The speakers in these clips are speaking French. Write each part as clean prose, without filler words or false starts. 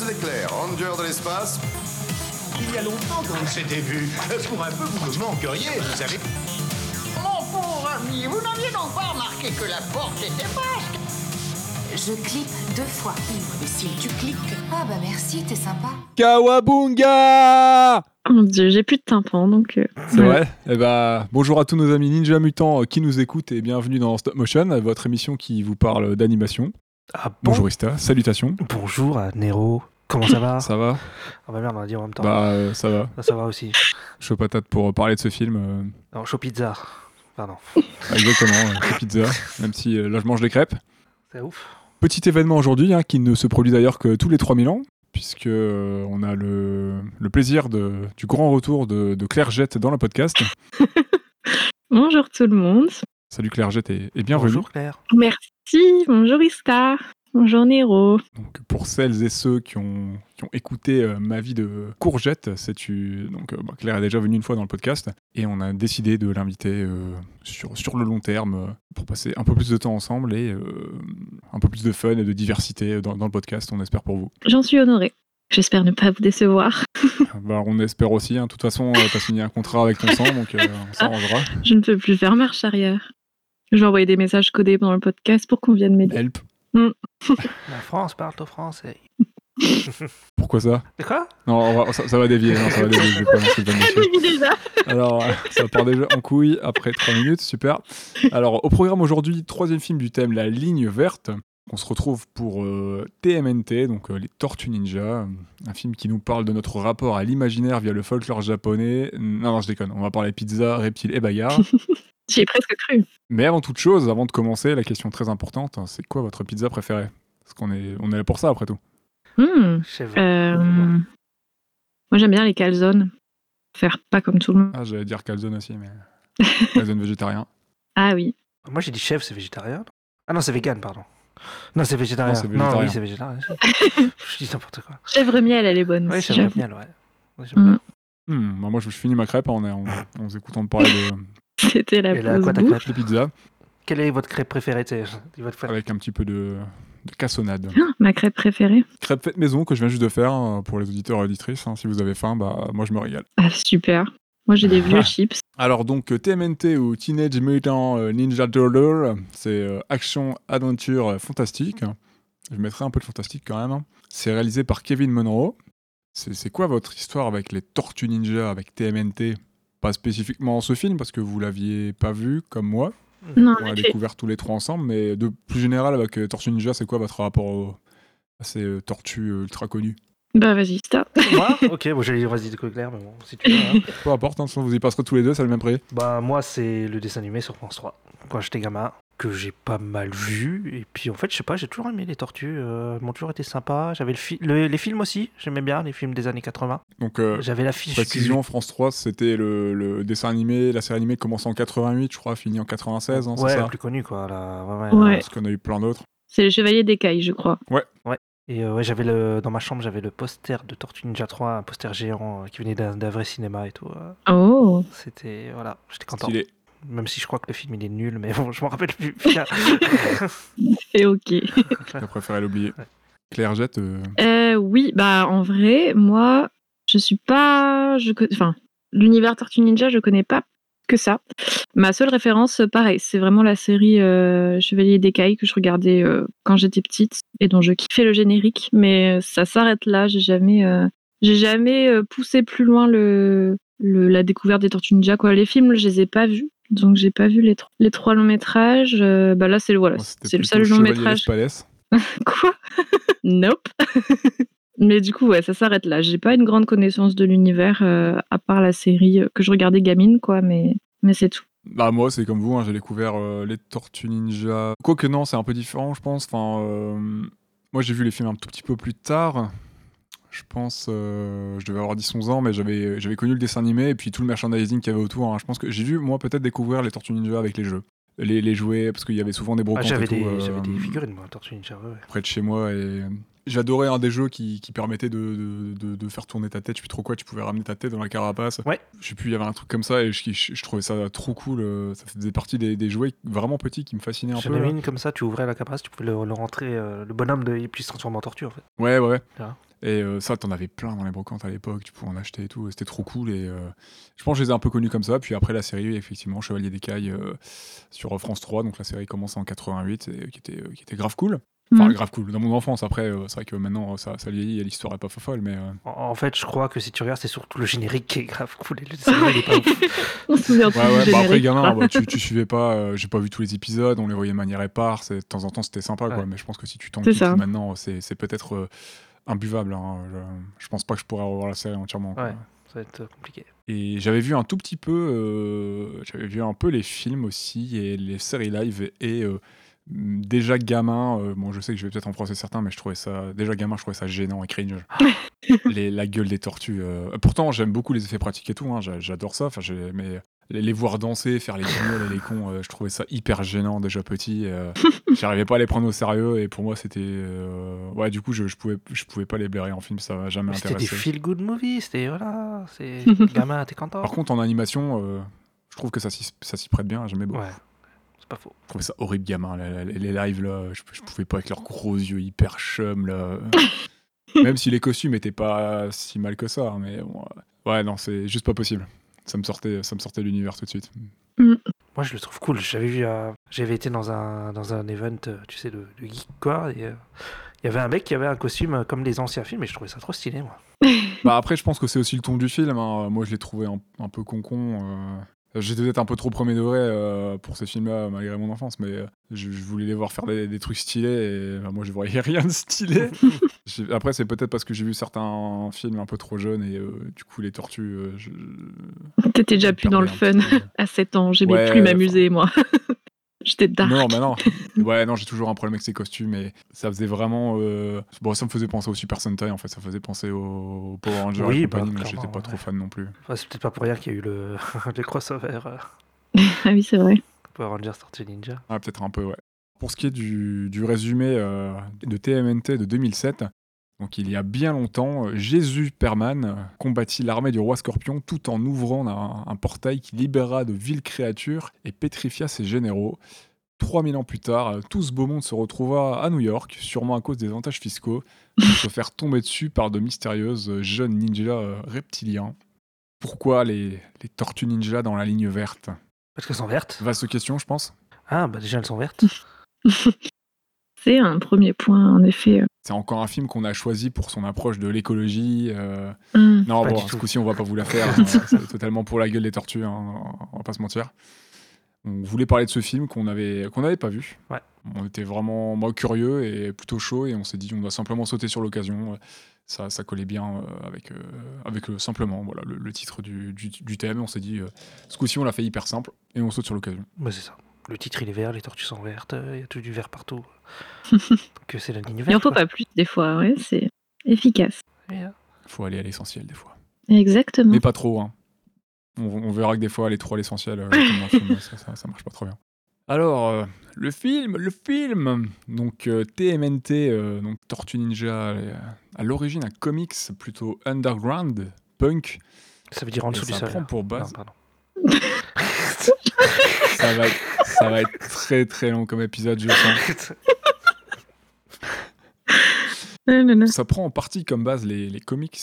de l'éclair, ranger de l'espace. Il y a longtemps dans ses débuts. Pour un peu, vous me manqueriez, vous savez. Mon pauvre ami, vous n'aviez donc pas remarqué que la porte était basque. Je clique 2 fois. Si tu cliques... Ah bah merci, t'es sympa. Kawabunga! Mon Dieu, j'ai plus de tympan, donc... C'est vrai. Eh bah, bonjour à tous nos amis Ninja Mutants qui nous écoutent et bienvenue dans Stop Motion, votre émission qui vous parle d'animation. Ah bon? Bonjour Ista, salutations. Bonjour à Nero. Comment ça va? Ça va. Ah bah merde, on va dire en même temps. Bah ça va. Ah, ça va aussi. Chaud patate pour parler de ce film. Non, chaud pizza. Pardon. Ah, exactement, chaud pizza. Même si là je mange des crêpes. C'est ouf. Petit événement aujourd'hui, hein, qui ne se produit d'ailleurs que tous les 3000 ans, puisque on a le plaisir du grand retour de Claire Jette dans le podcast. Bonjour tout le monde. Salut Claire Jette et bienvenue. Bonjour Claire. Merci, bonjour Ista, bonjour Nero. Donc pour celles et ceux qui ont écouté ma vie de courgette, Claire est déjà venue une fois dans le podcast et on a décidé de l'inviter sur le long terme pour passer un peu plus de temps ensemble et un peu plus de fun et de diversité dans le podcast, on espère pour vous. J'en suis honorée. J'espère ne pas vous décevoir. Bah, on espère aussi. Hein. De toute façon, t'as signé un contrat avec ton sang, donc on s'arrangera. Je ne peux plus faire marche arrière. Je vais envoyer des messages codés pendant le podcast pour qu'on vienne m'aider. Help. Mm. La France parle au français. Pourquoi ça? C'est quoi? Non, ça va dévier. Non, ça va dévier. Ça dévie déjà. Alors, ça part déjà en couille après 3 minutes. Super. Alors, au programme aujourd'hui, 3e film du thème La Ligne Verte. On se retrouve pour TMNT, donc les Tortues Ninja, un film qui nous parle de notre rapport à l'imaginaire via le folklore japonais. Non, je déconne, on va parler pizza, reptiles et bagarres. J'y ai presque cru. Mais avant toute chose, avant de commencer, la question très importante, hein, c'est quoi votre pizza préférée? Parce qu'on est là pour ça, après tout. Moi, j'aime bien les calzones. Faire pas comme tout le monde. Ah, j'allais dire calzone aussi, mais... calzone végétarien. Ah oui. Moi, j'ai dit chef, c'est végétarien. Ah non, c'est vegan, pardon. Non, c'est végétarien. Oui, c'est végétarien. Je dis n'importe quoi. Chèvre miel, elle est bonne. Oui, chèvre miel, ouais. Bah moi, je finis ma crêpe en s'écoutant parler de... C'était la pause bouffe. De pizza. Quelle est votre crêpe préférée? Avec un petit peu de cassonade. Ma crêpe préférée? Crêpe faite maison que je viens juste de faire pour les auditeurs et auditrices. Hein, si vous avez faim, bah moi, je me régale. Ah, super. Moi, j'ai des vieux chips. Alors donc, TMNT ou Teenage Mutant Ninja Turtle, c'est action, aventure, fantastique. Je mettrai un peu de fantastique quand même. Hein. C'est réalisé par Kevin Munro. C'est quoi votre histoire avec les Tortues Ninja, avec TMNT? Pas spécifiquement ce film, parce que vous l'aviez pas vu, comme moi. Non, on l'a découvert tous les 3 ensemble, mais de plus général, avec Tortues Ninja, c'est quoi votre rapport à ces tortues ultra connues? Bah vas-y, stop. Moi? Ok, bon, j'allais dire vas-y de Claire, mais bon, si tu veux. Hein. Peu importe, hein, vous y passerez tous les 2, c'est le même prix. Bah moi, c'est le dessin animé sur France 3, quand j'étais gamin, que j'ai pas mal vu. Et puis en fait, je sais pas, j'ai toujours aimé les tortues, elles m'ont toujours été sympas. J'avais les films aussi, j'aimais bien les films des années 80. Donc j'avais l'affiche. Précision, France 3, c'était le dessin animé, la série animée commençait en 88, je crois, finie en 96, hein, ouais, c'est ça? Ouais, la plus connue, quoi. Ouais. Parce qu'on a eu plein d'autres. C'est les Chevaliers d'Écaille, je crois. Ouais. Et j'avais dans ma chambre, j'avais le poster de Tortue Ninja 3, un poster géant qui venait d'un vrai cinéma et tout. Oh! C'était, voilà, j'étais content. Stylé. Même si je crois que le film, il est nul, mais bon, je m'en rappelle plus. C'est ok. Je préférais l'oublier. Ouais. Claire Jette Oui, bah en vrai, moi, je suis pas... Enfin, l'univers Tortue Ninja, je connais pas que ça. Ma seule référence, pareil, c'est vraiment la série Chevalier d'Écaille que je regardais quand j'étais petite et dont je kiffais le générique, mais ça s'arrête là. J'ai jamais poussé plus loin la découverte des Tortues Ninja, quoi. Les films, je les ai pas vus, donc j'ai pas vu les 3 longs métrages. Bah là, c'est le seul long métrage. Quoi? Nope. Mais du coup, ouais, ça s'arrête là. J'ai pas une grande connaissance de l'univers, à part la série que je regardais gamine, quoi, mais c'est tout. Bah moi, c'est comme vous, hein, j'ai découvert les Tortues Ninja. Quoique non, c'est un peu différent, je pense. Enfin, moi, j'ai vu les films un tout petit peu plus tard. Je pense, je devais avoir 10-11 ans, mais j'avais connu le dessin animé et puis tout le merchandising qu'il y avait autour. Hein. Je pense que j'ai dû, moi, peut-être découvrir les Tortues Ninja avec les jeux. Les jouets, parce qu'il y avait souvent des brocantes et tout. J'avais des figurines, moi, Tortues Ninja. Ouais. Près de chez moi et... J'adorais un des jeux qui permettait de faire tourner ta tête, je sais plus trop quoi, tu pouvais ramener ta tête dans la carapace. Ouais. Je sais plus, il y avait un truc comme ça et je trouvais ça trop cool. Ça faisait partie des jouets vraiment petits qui me fascinaient un peu. J'en avais une comme ça, tu ouvrais la carapace, tu pouvais le rentrer, le bonhomme, il puisse se transformer en tortue en fait. Ouais. Et ça, t'en avais plein dans les brocantes à l'époque, tu pouvais en acheter et tout, c'était trop cool. Et je pense que je les ai un peu connus comme ça. Puis après, la série, effectivement, Chevalier d'écaille sur France 3, donc la série commence en 88, et qui était grave cool. Enfin, grave cool, dans mon enfance. Après, c'est vrai que maintenant, ça vieillit et l'histoire est pas folle, mais... En fait, je crois que si tu regardes, c'est surtout le générique qui est grave cool. Et le scénario est pas ouf. On se souvient plus du générique. Après, gamin, tu suivais pas... j'ai pas vu tous les épisodes, on les voyait de manière éparse. De temps en temps, c'était sympa, quoi. Mais je pense que si tu t'en quittes maintenant, c'est peut-être imbuvable. Hein. Je pense pas que je pourrais revoir la série entièrement. Ouais, quoi. Ça va être compliqué. Et j'avais vu un tout petit peu... j'avais vu un peu les films aussi, et les séries live, et... déjà gamin, bon, je sais que je vais peut-être en procès certains, mais je trouvais ça déjà gamin, je trouvais ça gênant et cringe. La gueule des tortues. Pourtant, j'aime beaucoup les effets pratiques et tout. Hein, j'adore ça. Enfin, mais les voir danser, faire les guignols et les cons, je trouvais ça hyper gênant déjà petit. J'arrivais pas à les prendre au sérieux, et pour moi, c'était ouais. Du coup, je pouvais pas les blairer en film. Ça m'a jamais intéressé. C'était des feel good movies. C'était voilà, c'est gamin, t'es content. Par contre, en animation, je trouve que ça s'y prête bien. J'aimais beaucoup. Ouais. C'est pas faux. Je trouvais ça horrible, gamin. Les lives, là, je pouvais pas, avec leurs gros yeux hyper chum, là. Même si les costumes étaient pas si mal que ça. Mais bon, ouais, non, c'est juste pas possible. Ça me sortait de l'univers tout de suite. Moi, je le trouve cool. J'avais été dans un event, tu sais, de geek, quoi. Et il y avait un mec qui avait un costume comme les anciens films, et je trouvais ça trop stylé, moi. Bah, après, je pense que c'est aussi le ton du film. Hein. Moi, je l'ai trouvé un peu con-con. J'étais peut-être un peu trop premier degré pour ces films-là, malgré mon enfance, mais je voulais les voir faire des trucs stylés, et moi, je voyais rien de stylé. Après, c'est peut-être parce que j'ai vu certains films un peu trop jeunes, et du coup, les tortues... T'étais déjà plus dans le fun à 7 ans, j'aimais plus m'amuser, moi. J'étais dark. Non, mais non. Ouais, non, j'ai toujours un problème avec ces costumes, et ça faisait vraiment... Bon, ça me faisait penser au Super Sentai, en fait. Ça faisait penser au Power Rangers. Oui, bah, mais j'étais pas trop fan non plus. Enfin, c'est peut-être pas pour rien qu'il y a eu le crossover. Ah oui, c'est vrai. Power Rangers, Tortue Ninja. Ah, peut-être un peu, ouais. Pour ce qui est du résumé de TMNT de 2007, donc il y a bien longtemps, Jésus Perman combattit l'armée du roi Scorpion tout en ouvrant un portail qui libéra de viles créatures et pétrifia ses généraux. 3000 ans plus tard, tout ce beau monde se retrouva à New York, sûrement à cause des avantages fiscaux, pour se faire tomber dessus par de mystérieuses jeunes ninjas reptiliens. Pourquoi les tortues ninjas dans la ligne verte ? Parce qu'elles sont vertes. Vaste question, je pense. Ah, bah déjà, elles sont vertes. C'est un premier point, en effet. C'est encore un film qu'on a choisi pour son approche de l'écologie. Non, bon, ce coup-ci, on va pas vous la faire. C'est totalement pour la gueule des tortues, hein, on va pas se mentir. On voulait parler de ce film qu'on n'avait pas vu. Ouais. On était vraiment curieux et plutôt chaud, et on s'est dit on doit simplement sauter sur l'occasion. Ça collait bien avec simplement voilà, le titre du thème. On s'est dit ce coup-ci, on l'a fait hyper simple et on saute sur l'occasion. Bah, c'est ça. Le titre, il est vert, les tortues sont vertes, il y a tout du vert partout. Donc c'est la ligne verte. Il n'y en faut pas plus, des fois, ouais, c'est efficace. Yeah. Faut aller à l'essentiel, des fois. Exactement. Mais pas trop, hein. On verra que des fois, aller trop à l'essentiel, ça marche pas trop bien. Alors, le film donc TMNT, donc Tortue Ninja, à l'origine un comics plutôt underground, punk. Ça veut dire en dessous du sol. Ça prend pour base... Non, pardon. Ça va être très très long comme épisode, je sens. Ça prend en partie comme base les comics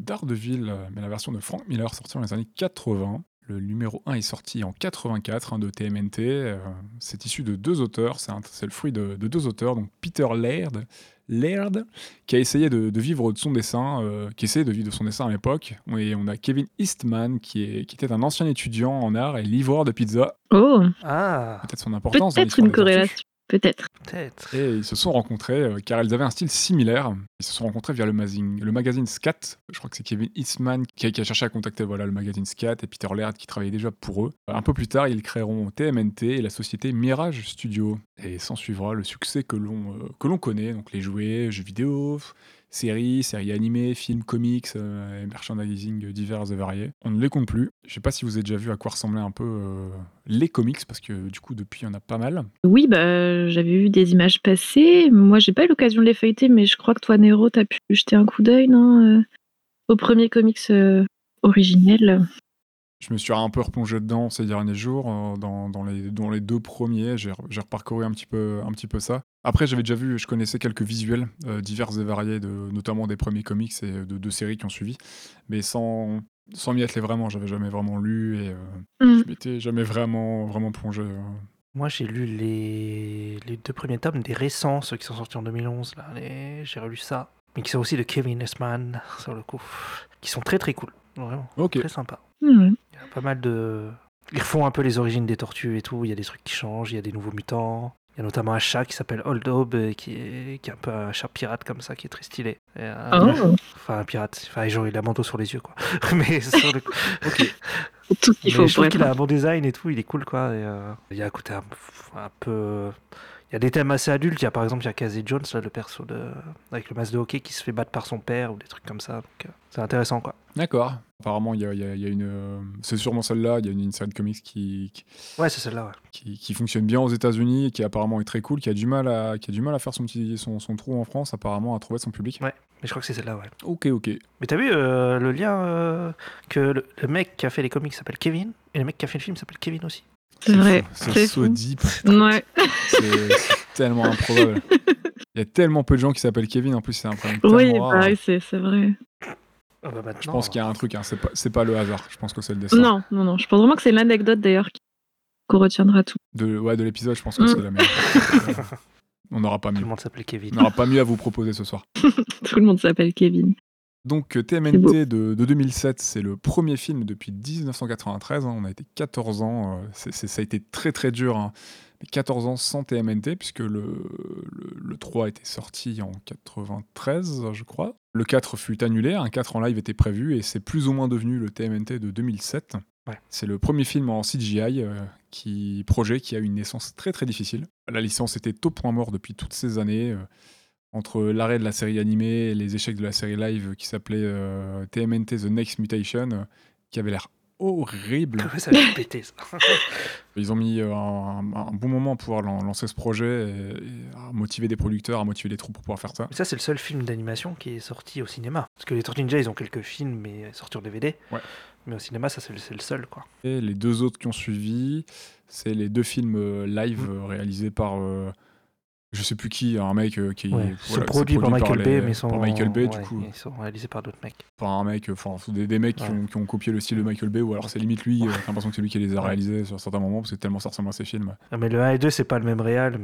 d'Art de Ville, mais la version de Frank Miller sortie dans les années 80. Le numéro 1 est sorti en 84 de TMNT. C'est issu de deux auteurs, c'est le fruit de deux auteurs, donc Peter Laird qui a essayé de vivre de son dessin, à l'époque. Et on a Kevin Eastman qui était un ancien étudiant en art et livreur de pizza. Oh. Ah. Peut-être son importance. Peut-être une corrélation. Peut-être. Et ils se sont rencontrés car ils avaient un style similaire. Ils se sont rencontrés via le magazine Scat. Je crois que c'est Kevin Eastman qui a cherché à contacter le magazine Scat et Peter Laird qui travaillait déjà pour eux. Un peu plus tard, ils créeront TMNT et la société Mirage Studio. Et s'en suivra le succès que l'on connaît, donc les jeux vidéo, séries animées, films, comics, et merchandising divers et variés. On ne les compte plus. Je ne sais pas si vous avez déjà vu à quoi ressemblaient un peu les comics, parce que du coup, depuis, il y en a pas mal. Oui, bah, j'avais vu des images passer. Moi, je n'ai pas eu l'occasion de les feuilleter, mais je crois que toi, Nero, tu as pu jeter un coup d'œil, non, aux premiers comics originels. Je me suis un peu replongé dedans ces derniers jours. Dans les deux premiers, j'ai reparcouru un petit peu ça. Après, j'avais déjà vu, je connaissais quelques visuels divers et variés, notamment des premiers comics et de séries qui ont suivi, mais sans m'y atteler vraiment. J'avais jamais vraiment lu et je m'étais jamais vraiment plongé. Moi, j'ai lu les deux premiers tomes des récents, ceux qui sont sortis en 2011. Là, j'ai relu ça, mais qui sont aussi de Kevin Eastman, sur le coup, qui sont très très cool, vraiment, okay. Très sympa. Mmh. Il y a pas mal de... Ils refont un peu les origines des tortues et tout, il y a des trucs qui changent, il y a des nouveaux mutants, il y a notamment un chat qui s'appelle Old Hob, qui est un peu un chat pirate comme ça, qui est très stylé. Enfin, un pirate, enfin, genre il a un manteau sur les yeux, quoi. Mais sur le... Ok. Tout qu'il faut. Je trouve qu'il a un bon design et tout, il est cool, quoi. Et, il y a un côté un peu... Il y a des thèmes assez adultes, il y a Casey Jones, là, le perso avec le masque de hockey qui se fait battre par son père ou des trucs comme ça, donc c'est intéressant, quoi. D'accord. Apparemment, il y a une... C'est sûrement celle-là, il y a une série de comics qui... Ouais, c'est celle-là, ouais. Qui fonctionne bien aux États-Unis, qui apparemment est très cool, qui a du mal à faire son trou en France, apparemment, à trouver son public. Ouais, mais je crois que c'est celle-là, ouais. Ok. Mais t'as vu le lien que le mec qui a fait les comics s'appelle Kevin, et le mec qui a fait le film s'appelle Kevin aussi. C'est vrai, c'est so deep. Ouais. C'est tellement improbable. Il y a tellement peu de gens qui s'appellent Kevin, en plus c'est un problème. Oui, pareil, c'est vrai. Oh bah je pense qu'il y a un truc, hein, c'est pas le hasard, je pense que c'est le dessin. Non, je pense vraiment que c'est l'anecdote d'ailleurs qu'on retiendra tout. De l'épisode, je pense que c'est la meilleure. On n'aura pas mieux. Tout le monde s'appelle Kevin. On n'aura pas mieux à vous proposer ce soir. Tout le monde s'appelle Kevin. Donc TMNT de 2007, c'est le premier film depuis 1993, hein, on a été 14 ans, ça a été très très dur, hein, 14 ans sans TMNT, puisque le 3 était sorti en 93, je crois. Le 4 fut annulé, un 4 en live était prévu, et c'est plus ou moins devenu le TMNT de 2007. Ouais. C'est le premier film en CGI qui a eu une naissance très très difficile. La licence était au point mort depuis toutes ces années, entre l'arrêt de la série animée et les échecs de la série live qui s'appelait TMNT The Next Mutation, qui avait l'air horrible. Ça avait pété, ça. Ils ont mis un bon moment à pouvoir lancer ce projet, et à motiver des producteurs, à motiver les troupes pour pouvoir faire ça. Mais ça, c'est le seul film d'animation qui est sorti au cinéma. Parce que les Tortues Ninja, ils ont quelques films, mais sortis en DVD. Ouais. Mais au cinéma, ça, c'est le seul, quoi. Et les deux autres qui ont suivi, c'est les deux films live réalisés par... je sais plus qui, un mec qui se produit par Michael Bay, mais du coup ils sont réalisés par d'autres mecs, des mecs qui ont copié le style de Michael Bay, ou alors c'est limite lui, j'ai l'impression que c'est lui qui les a réalisés sur certains moments, parce que tellement ça ressemble à ses films. Mais le 1 et 2 c'est pas le même réal,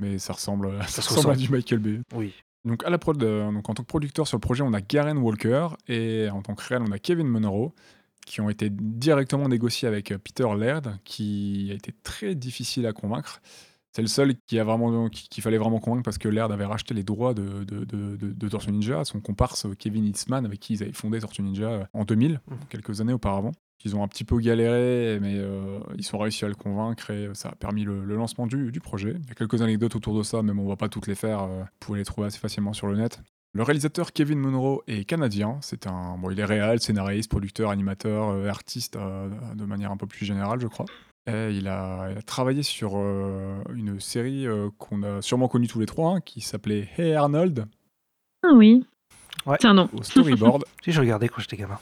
mais ça ressemble à du Michael Bay. Oui. Donc à la prod, donc en tant que producteur sur le projet, on a Gareth Walker, et en tant que réal, on a Kevin Munro, qui ont été directement négociés avec Peter Laird, qui a été très difficile à convaincre. C'est le seul qu'il fallait vraiment convaincre, parce que Laird avait racheté les droits de Tortue Ninja, son comparse Kevin Eastman, avec qui ils avaient fondé Tortue Ninja en 2000, quelques années auparavant. Ils ont un petit peu galéré, mais ils ont réussi à le convaincre, et ça a permis le lancement du projet. Il y a quelques anecdotes autour de ça, mais on va pas toutes les faire, vous pouvez les trouver assez facilement sur le net. Le réalisateur Kevin Munro est canadien, il est réal, scénariste, producteur, animateur, artiste de manière un peu plus générale, je crois. Et il a travaillé sur une série qu'on a sûrement connue tous les trois, hein, qui s'appelait Hey Arnold. Ah oui, ouais, tiens non. Au storyboard. Si, je regardais quand j'étais gamin.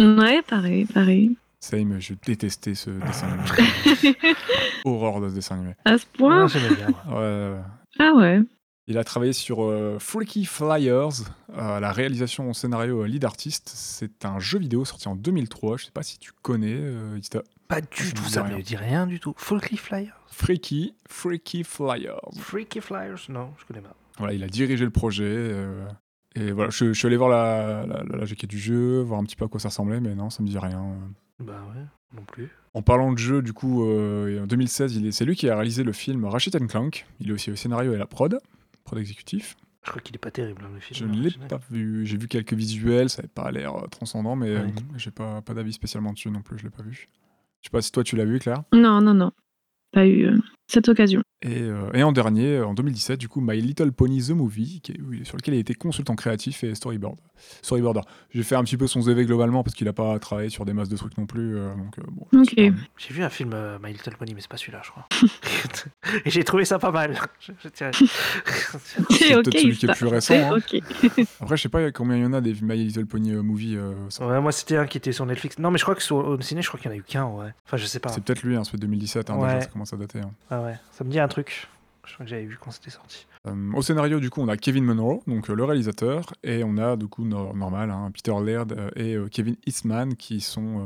Ouais, pareil. Same, je détestais ce dessin animé. Horreur de ce dessin animé. À ce point. J'aimais bien. Ah ouais. Il a travaillé sur Freaky Flyers, la réalisation au scénario lead artist. C'est un jeu vidéo sorti en 2003. Je ne sais pas si tu connais, Ista. Pas du tout, ça ne me dit rien du tout. Freaky Flyers. Freaky Flyers. Freaky Flyers, non, je ne connais pas. Voilà, il a dirigé le projet. Et voilà, je suis allé voir la jaquette du jeu, voir un petit peu à quoi ça ressemblait, mais non, ça ne me dit rien. Bah ouais, non plus. En parlant de jeu, du coup, en 2016, c'est lui qui a réalisé le film Ratchet & Clank. Il est aussi au scénario et à la prod exécutif. Je crois qu'il est pas terrible, hein, le film. Je ne l'ai pas vu. J'ai vu quelques visuels, ça n'avait pas l'air transcendant, mais j'ai pas d'avis spécialement dessus non plus, je l'ai pas vu. Je sais pas si toi tu l'as vu, Claire. Non, pas eu cette occasion. Et en dernier, en 2017, du coup, My Little Pony The Movie, sur lequel il était consultant créatif et storyboarder. J'ai fait un petit peu son CV globalement, parce qu'il n'a pas travaillé sur des masses de trucs non plus. Donc, bon, okay. J'ai vu un film My Little Pony, mais c'est pas celui-là, je crois. Et j'ai trouvé ça pas mal. C'est peut-être okay, celui qui est plus récent. Hein. Okay. Après, je sais pas combien il y en a des My Little Pony Movie. Ouais, moi, c'était un qui était sur Netflix. Non, mais je crois que sur Home Ciné, je crois qu'il y en a eu qu'un. Ouais. Enfin, je sais pas. C'est peut-être lui, hein, celui de 2017. Hein, ouais. Déjà, ça commence à dater. Hein. Ah ouais, ça me dit un truc. Je crois que j'avais vu quand c'était sorti. Au scénario, du coup, on a Kevin Munro, donc le réalisateur, et on a, du coup, normal, hein, Peter Laird et Kevin Eastman, qui sont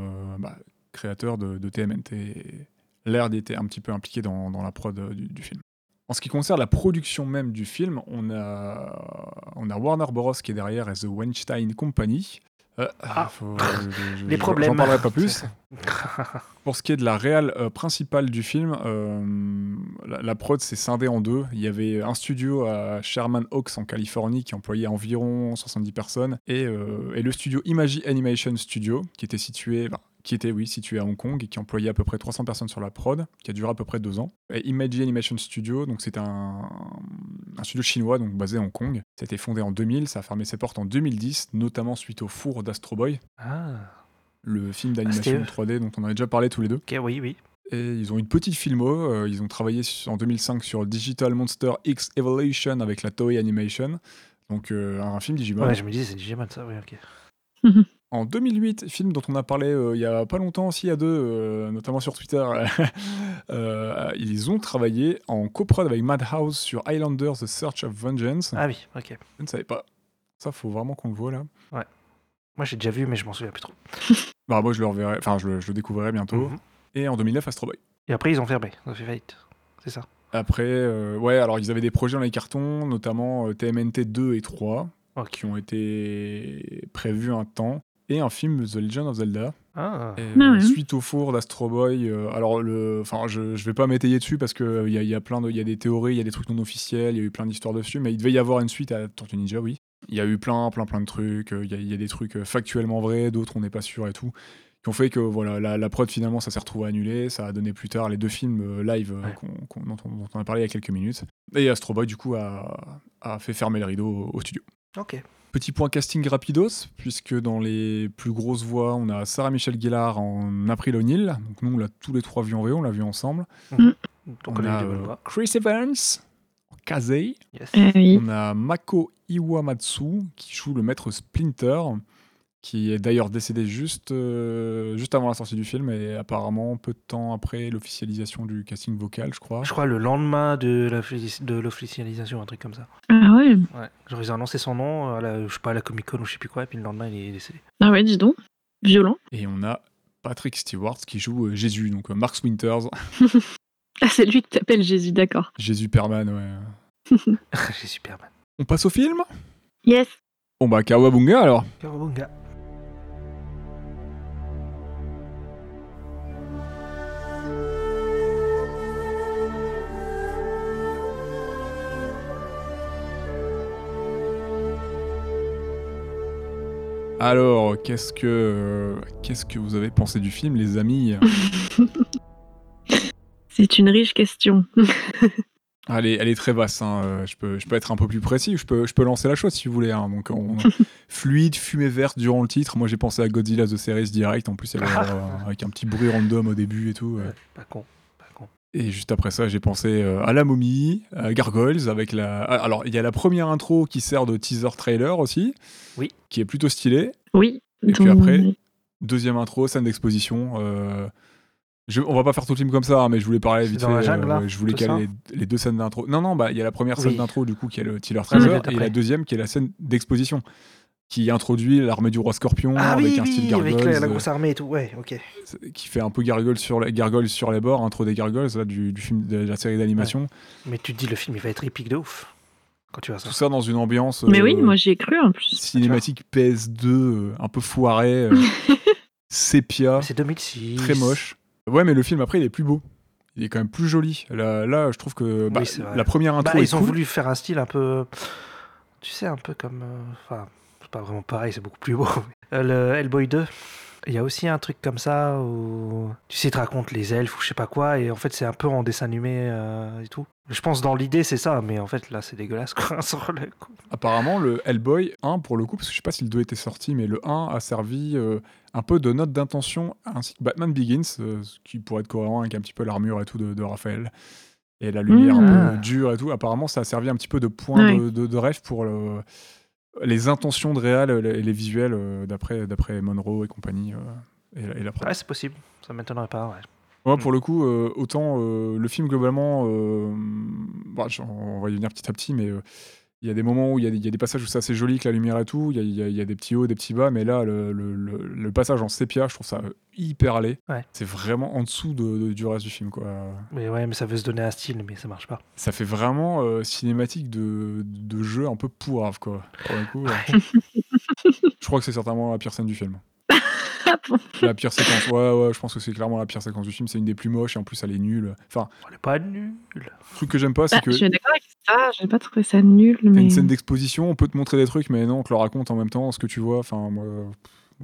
créateurs de TMNT. Laird était un petit peu impliqué dans la prod du film. En ce qui concerne la production même du film, on a Warner Bros qui est derrière et The Weinstein Company. Les problèmes. J'en parlerai pas plus. Pour ce qui est de la réal principale du film, la prod s'est scindée en deux. Il y avait un studio à Sherman Oaks en Californie qui employait environ 70 personnes et le studio Imagi Animation Studio qui était situé à Hong Kong et qui employait à peu près 300 personnes sur la prod, qui a duré à peu près 2 ans. Et Imagi Animation Studio, donc c'est un studio chinois donc basé à Hong Kong. Ça a été fondé en 2000, ça a fermé ses portes en 2010, notamment suite au four d'Astro Boy, le film d'animation 3D dont on avait déjà parlé tous les deux. Ok, oui. Et ils ont une petite filmo, ils ont travaillé en 2005 sur Digital Monster X Evolution avec la Toei Animation, donc un film Digimon. Ouais, je me disais c'est Digimon ça, oui, ok. En 2008, film dont on a parlé il n'y a pas longtemps, aussi à deux, notamment sur Twitter, ils ont travaillé en coprod avec Madhouse sur Highlander The Search of Vengeance. Ah oui, ok. Je ne savais pas. Ça, faut vraiment qu'on le voit là. Ouais. Moi, j'ai déjà vu, mais je m'en souviens plus trop. Bah, moi, je le reverrai, enfin, je le découvrirai bientôt. Mm-hmm. Et en 2009, Astro Boy. Et après, ils ont fermé. Ils ont fait faillite. C'est ça. Après, alors ils avaient des projets dans les cartons, notamment TMNT 2 et 3, qui ont été prévus un temps. Et un film The Legend of Zelda. Suite au four d'Astro Boy. Je vais pas m'étayer dessus parce que il y a des théories, il y a des trucs non officiels, il y a eu plein d'histoires dessus, mais il devait y avoir une suite à Tortue Ninja, oui. Il y a eu plein de trucs. Il y a des trucs factuellement vrais, d'autres on n'est pas sûr et tout, qui ont fait que voilà la prod finalement ça s'est retrouvée annulée, ça a donné plus tard les deux films live dont on a parlé il y a quelques minutes. Et Astro Boy du coup a fait fermer le rideau au studio. Ok. Petit point casting rapidos, puisque dans les plus grosses voix, on a Sarah Michelle Gellar en April O'Neil. Donc nous, on l'a tous les trois vu en VO, on l'a vu ensemble. Mmh. Donc on a Chris Evans en Kazei. Yes. On a Mako Iwamatsu qui joue le maître Splinter, qui est d'ailleurs décédé juste avant la sortie du film et apparemment peu de temps après l'officialisation du casting vocal, je crois. Je crois le lendemain de l'officialisation, un truc comme ça. Ah ouais. Ouais. Genre ils ont annoncé son nom, à la Comic-Con ou je sais plus quoi, et puis le lendemain il est décédé. Ah ouais, dis donc, violent. Et on a Patrick Stewart qui joue Jésus, donc Mark Winters. Ah c'est lui que t'appelles Jésus, d'accord. Jésus Perman, ouais. Jésus Perman. On passe au film ? Yes. Bon bah Kawabunga alors. Kawabunga. Alors, qu'est-ce que vous avez pensé du film, les amis ? C'est une riche question. Elle est très vaste. Hein. Je peux être un peu plus précis. Je peux lancer la chose si vous voulez. Hein. Donc, fluide, fumée verte durant le titre. Moi, j'ai pensé à Godzilla The Series direct. En plus, elle avec un petit bruit random au début et tout. Ouais. Pas con. Et juste après ça, j'ai pensé à La Momie, à Gargoyles. Alors, il y a la première intro qui sert de teaser trailer aussi. Oui. Qui est plutôt stylée. Oui. Et puis après, deuxième intro, scène d'exposition. On va pas faire tout le film comme ça, mais je voulais parler vite fait. Je voulais caler les deux scènes d'intro. Non, il y a la première scène d'intro, du coup, qui est le Tiller Treasure, et la deuxième, qui est la scène d'exposition, qui introduit l'armée du roi Scorpion avec un style gargoyle. Avec la grosse armée et tout, ouais, ok. Qui fait un peu gargoyle sur les bords, intro des gargoyles, là, du film, de la série d'animation. Ouais. Mais tu te dis, le film, il va être épique de ouf. Quand tu vois ça. Tout ça dans une ambiance. Mais oui, moi j'y ai cru en plus. Cinématique PS2, un peu foirée, sépia. C'est 2006. Très moche. Ouais, mais le film après il est plus beau, il est quand même plus joli. Là je trouve que la première intro est ils ont voulu faire un style un peu, tu sais, un peu comme, enfin c'est pas vraiment pareil, c'est beaucoup plus beau. Le Hellboy 2, Il y a aussi un truc comme ça où tu sais, ils te racontent les elfes ou je sais pas quoi, et en fait, c'est un peu en dessin animé et tout. Je pense dans l'idée, c'est ça, mais en fait, là, c'est dégueulasse, quoi, sur le coup. Apparemment, le Hellboy 1, pour le coup, parce que je sais pas si le 2 était sorti, mais le 1 a servi un peu de note d'intention, ainsi que Batman Begins, ce qui pourrait être cohérent avec un petit peu l'armure et tout de Raphaël. Et la lumière un peu dure et tout. Apparemment, ça a servi un petit peu de point de rêve pour les intentions de réal et les visuels d'après Munro et compagnie. Et la preuve. Ouais, c'est possible. Ça m'étonnerait pas, ouais. Moi, pour le coup, autant le film, globalement, on va y venir petit à petit, mais il y a des moments où il y a des passages où c'est assez joli avec la lumière et tout, il y a des petits hauts, des petits bas, mais là, le passage en sépia, je trouve ça hyper laid. Ouais. C'est vraiment en dessous du reste du film, quoi. Mais ça veut se donner un style, mais ça marche pas. Ça fait vraiment cinématique de jeu un peu pourrave, quoi. Pour le coup, je crois que c'est certainement la pire scène du film. La pire séquence, ouais, je pense que c'est clairement la pire séquence du film, c'est une des plus moches et en plus elle est nulle. Enfin, elle est pas nulle. Le truc que j'aime pas, c'est que. Je suis d'accord avec ça, j'ai pas trouvé ça nul. Mais... une scène d'exposition, on peut te montrer des trucs, mais non, on te le raconte en même temps, ce que tu vois. Enfin, moi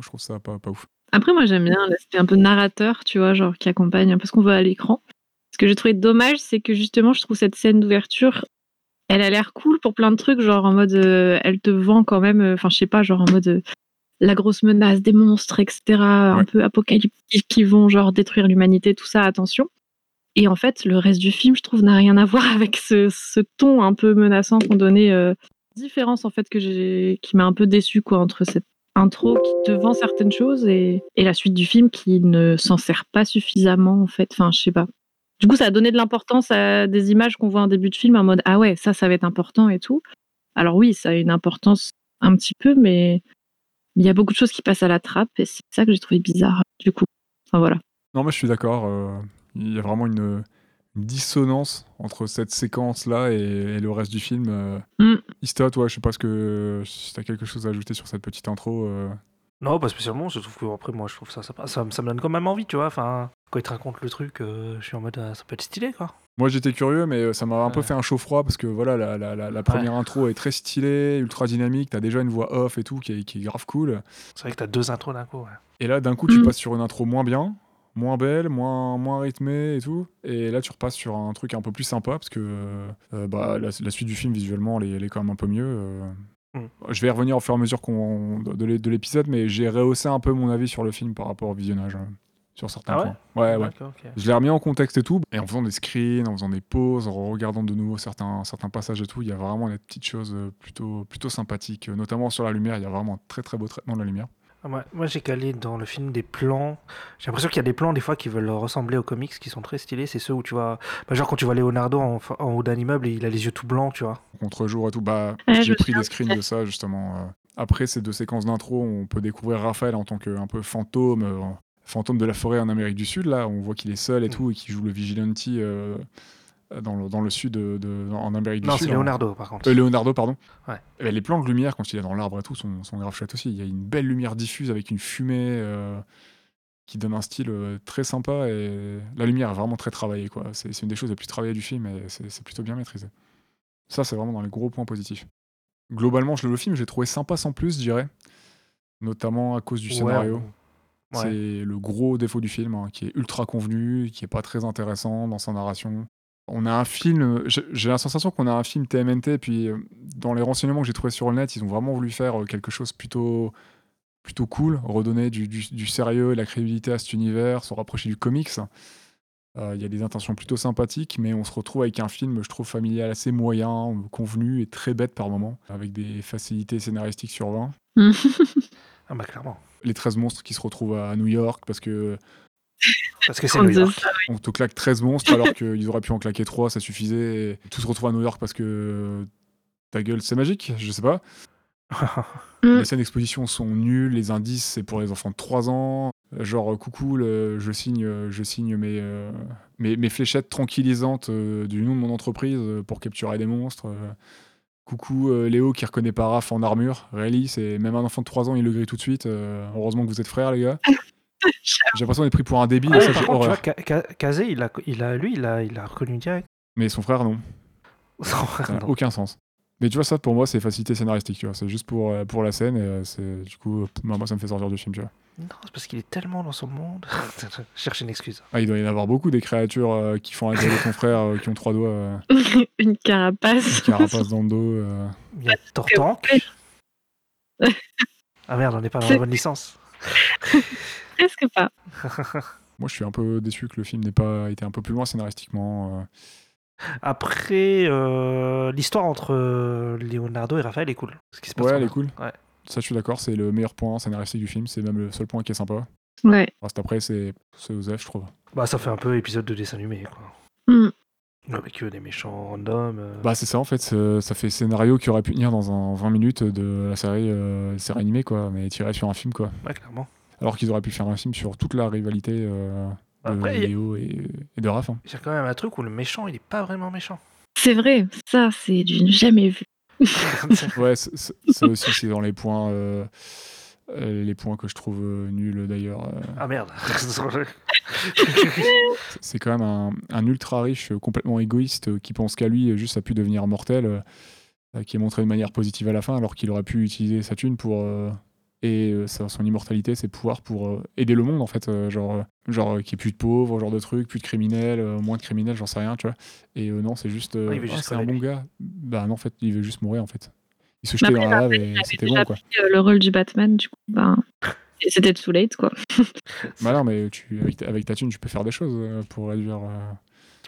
je trouve ça pas ouf. Après, moi j'aime bien l'aspect un peu narrateur, tu vois, genre qui accompagne un peu ce qu'on voit à l'écran. Ce que j'ai trouvé dommage, c'est que justement, je trouve cette scène d'ouverture. Elle a l'air cool pour plein de trucs, genre en mode. Elle te vend quand même, je sais pas, genre en mode. La grosse menace, des monstres, etc., un peu apocalyptiques qui vont genre détruire l'humanité, tout ça, attention. Et en fait, le reste du film, je trouve, n'a rien à voir avec ce ton un peu menaçant qu'on donnait. Différence, en fait, qui m'a un peu déçue, quoi, entre cette intro qui te vend certaines choses et la suite du film qui ne s'en sert pas suffisamment, en fait. Enfin, je sais pas. Du coup, ça a donné de l'importance à des images qu'on voit en début de film, en mode, ah ouais, ça va être important et tout. Alors oui, ça a une importance un petit peu, mais... il y a beaucoup de choses qui passent à la trappe et c'est ça que j'ai trouvé bizarre, du coup. Enfin, voilà. Non, mais je suis d'accord. Il y a vraiment une dissonance entre cette séquence-là et le reste du film. Istot, ouais, je sais pas si t'as quelque chose à ajouter sur cette petite intro. Non, pas spécialement. Je trouve que, après, moi, je trouve ça sympa. Ça me donne quand même envie, tu vois. Enfin, quand ils te racontent le truc, je suis en mode, ça peut être stylé, quoi. Moi, j'étais curieux, mais ça m'a un peu fait un chaud-froid parce que voilà, la première intro est très stylée, ultra dynamique. T'as déjà une voix off et tout qui est grave cool. C'est vrai que t'as deux intros d'un coup. Ouais. Et là, d'un coup, tu passes sur une intro moins bien, moins belle, moins rythmée et tout. Et là, tu repasses sur un truc un peu plus sympa parce que la suite du film, visuellement, elle est quand même un peu mieux. Je vais y revenir au fur et à mesure de l'épisode, mais j'ai rehaussé un peu mon avis sur le film par rapport au visionnage. Sur certains points. Ouais. Okay. Je l'ai remis en contexte et tout, et en faisant des screens, en faisant des pauses, en regardant de nouveau certains passages et tout, il y a vraiment des petites choses plutôt sympathiques, notamment sur la lumière, il y a vraiment un très très beau traitement de la lumière. Moi j'ai calé dans le film des plans, j'ai l'impression qu'il y a des plans des fois qui veulent ressembler aux comics, qui sont très stylés, c'est ceux où tu vois, genre quand tu vois Leonardo en haut d'un immeuble et il a les yeux tout blancs, tu vois. Contre-jour et tout, j'ai pris des screens de ça justement. Après ces deux séquences d'intro, on peut découvrir Raphaël en tant qu'un peu fantôme, fantôme de la forêt en Amérique du Sud, là, on voit qu'il est seul et tout, et qu'il joue le vigilante dans le sud en Amérique du Sud. Non, c'est Leonardo, par contre. Leonardo, pardon. Ouais. Les plans de lumière, quand il est dans l'arbre et tout, sont grave chouettes aussi. Il y a une belle lumière diffuse avec une fumée qui donne un style très sympa, et la lumière est vraiment très travaillée, quoi. C'est une des choses les plus travaillées du film, et c'est plutôt bien maîtrisé. Ça, c'est vraiment dans les gros points positifs. Globalement, le film, j'ai trouvé sympa sans plus, je dirais, notamment à cause du scénario. C'est le gros défaut du film, qui est ultra convenu, qui n'est pas très intéressant dans sa narration. On a un film, j'ai la sensation qu'on a un film TMNT, puis dans les renseignements que j'ai trouvés sur le net, ils ont vraiment voulu faire quelque chose plutôt cool, redonner du sérieux et la crédibilité à cet univers, se rapprocher du comics. Il y a des intentions plutôt sympathiques, mais on se retrouve avec un film, je trouve, familial assez moyen, convenu et très bête par moments, avec des facilités scénaristiques sur 20. Ah bah clairement. Les 13 monstres qui se retrouvent à New York parce que c'est New York. On te claque 13 monstres alors qu'ils auraient pu en claquer 3, ça suffisait. Tout se retrouve à New York parce que ta gueule, c'est magique, je sais pas. Les scènes d'exposition sont nulles, les indices, c'est pour les enfants de 3 ans. Genre, coucou, je signe mes fléchettes tranquillisantes du nom de mon entreprise pour capturer des monstres. Coucou Léo qui reconnaît pas Raph en armure. Réli, c'est même un enfant de 3 ans, il le grille tout de suite. Heureusement que vous êtes frères, les gars. J'ai l'impression qu'on est pris pour un débile. Ouais, ça, par contre, horreur. Tu vois, Kazé, il a reconnu direct. Mais son frère, non. Ça n'a aucun sens. Mais tu vois, ça, pour moi, c'est facilité scénaristique. Tu vois. C'est juste pour la scène. Et du coup, moi, ça me fait sortir du film. Tu vois. Non, c'est parce qu'il est tellement dans son monde. Cherche une excuse. Ah, il doit y en avoir beaucoup des créatures qui font agir les confrères, qui ont trois doigts. Une carapace. Une carapace dans le dos. Il y a Tortank. Ah merde, on n'est pas dans la bonne licence. Presque pas. Moi, je suis un peu déçu que le film n'ait pas été un peu plus loin scénaristiquement. Après, l'histoire entre Leonardo et Raphaël est cool. Ce qui se passe elle est cool. Ouais. Ça, je suis d'accord, c'est le meilleur point scénaristique du film. C'est même le seul point qui est sympa. Ouais. Parce qu'après, c'est osé, je trouve. Bah, ça fait un peu épisode de dessin animé, quoi. Mm. Avec des méchants random. Bah, c'est ça, en fait. Ça fait scénario qui aurait pu tenir dans un 20 minutes de la série animée, quoi. Mais tiré sur un film, quoi. Ouais, clairement. Alors qu'ils auraient pu faire un film sur toute la rivalité de Léo et de Raph. C'est quand même un truc où le méchant, il est pas vraiment méchant. C'est vrai, ça, c'est du jamais vu. Ouais, ça aussi, c'est dans les points que je trouve nuls d'ailleurs. Ah merde. C'est quand même un ultra riche, complètement égoïste, qui pense qu'à lui, juste a pu devenir mortel, qui est montré de manière positive à la fin, alors qu'il aurait pu utiliser sa thune pour... Et son immortalité, ses pouvoirs pour aider le monde, en fait. Genre qu'il n'y ait plus de pauvres, genre de trucs, plus de criminels, moins de criminels, j'en sais rien, tu vois. Et non, c'est juste... c'est un bon gars. Bah non, en fait, il veut juste mourir, en fait. Il se jetait dans la lave et c'était bon, quoi. Le rôle du Batman, du coup, c'était too late, quoi. Bah non, mais avec ta thune, tu peux faire des choses pour réduire...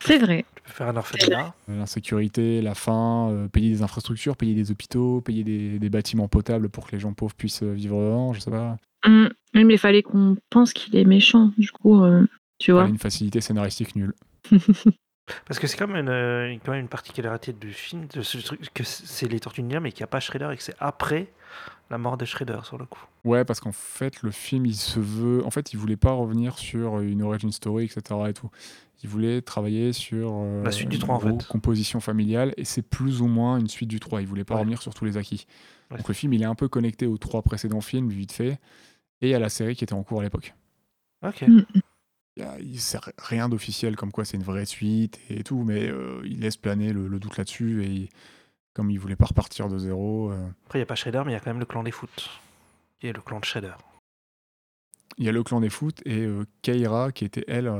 C'est vrai. Tu peux faire un orphelinat. L'insécurité, la faim, payer des infrastructures, payer des hôpitaux, payer des bâtiments potables pour que les gens pauvres puissent vivre dedans, je sais pas. Même il fallait qu'on pense qu'il est méchant, du coup, tu vois. Une facilité scénaristique nulle. Parce que c'est quand même une particularité du film, de ce truc, que c'est les Tortues Ninja, mais qu'il n'y a pas Shredder et que c'est après la mort de Shredder, sur le coup. Ouais, parce qu'en fait, le film, il se veut... En fait, il voulait pas revenir sur une origin story, etc. et tout. Il voulait travailler sur la suite du 3, en fait. Composition familiale, et c'est plus ou moins une suite du 3. Il voulait pas revenir sur tous les acquis. Ouais. Donc le film, il est un peu connecté aux 3 précédents films, vite fait, et à la série qui était en cours à l'époque. Ok. C'est rien d'officiel, comme quoi c'est une vraie suite et tout, mais il laisse planer le doute là-dessus, et comme il voulait pas repartir de zéro... Après, il n'y a pas Shredder, mais il y a quand même le clan des foot. Et le clan de Shredder. Il y a le clan des foot, et Keira, qui était, elle...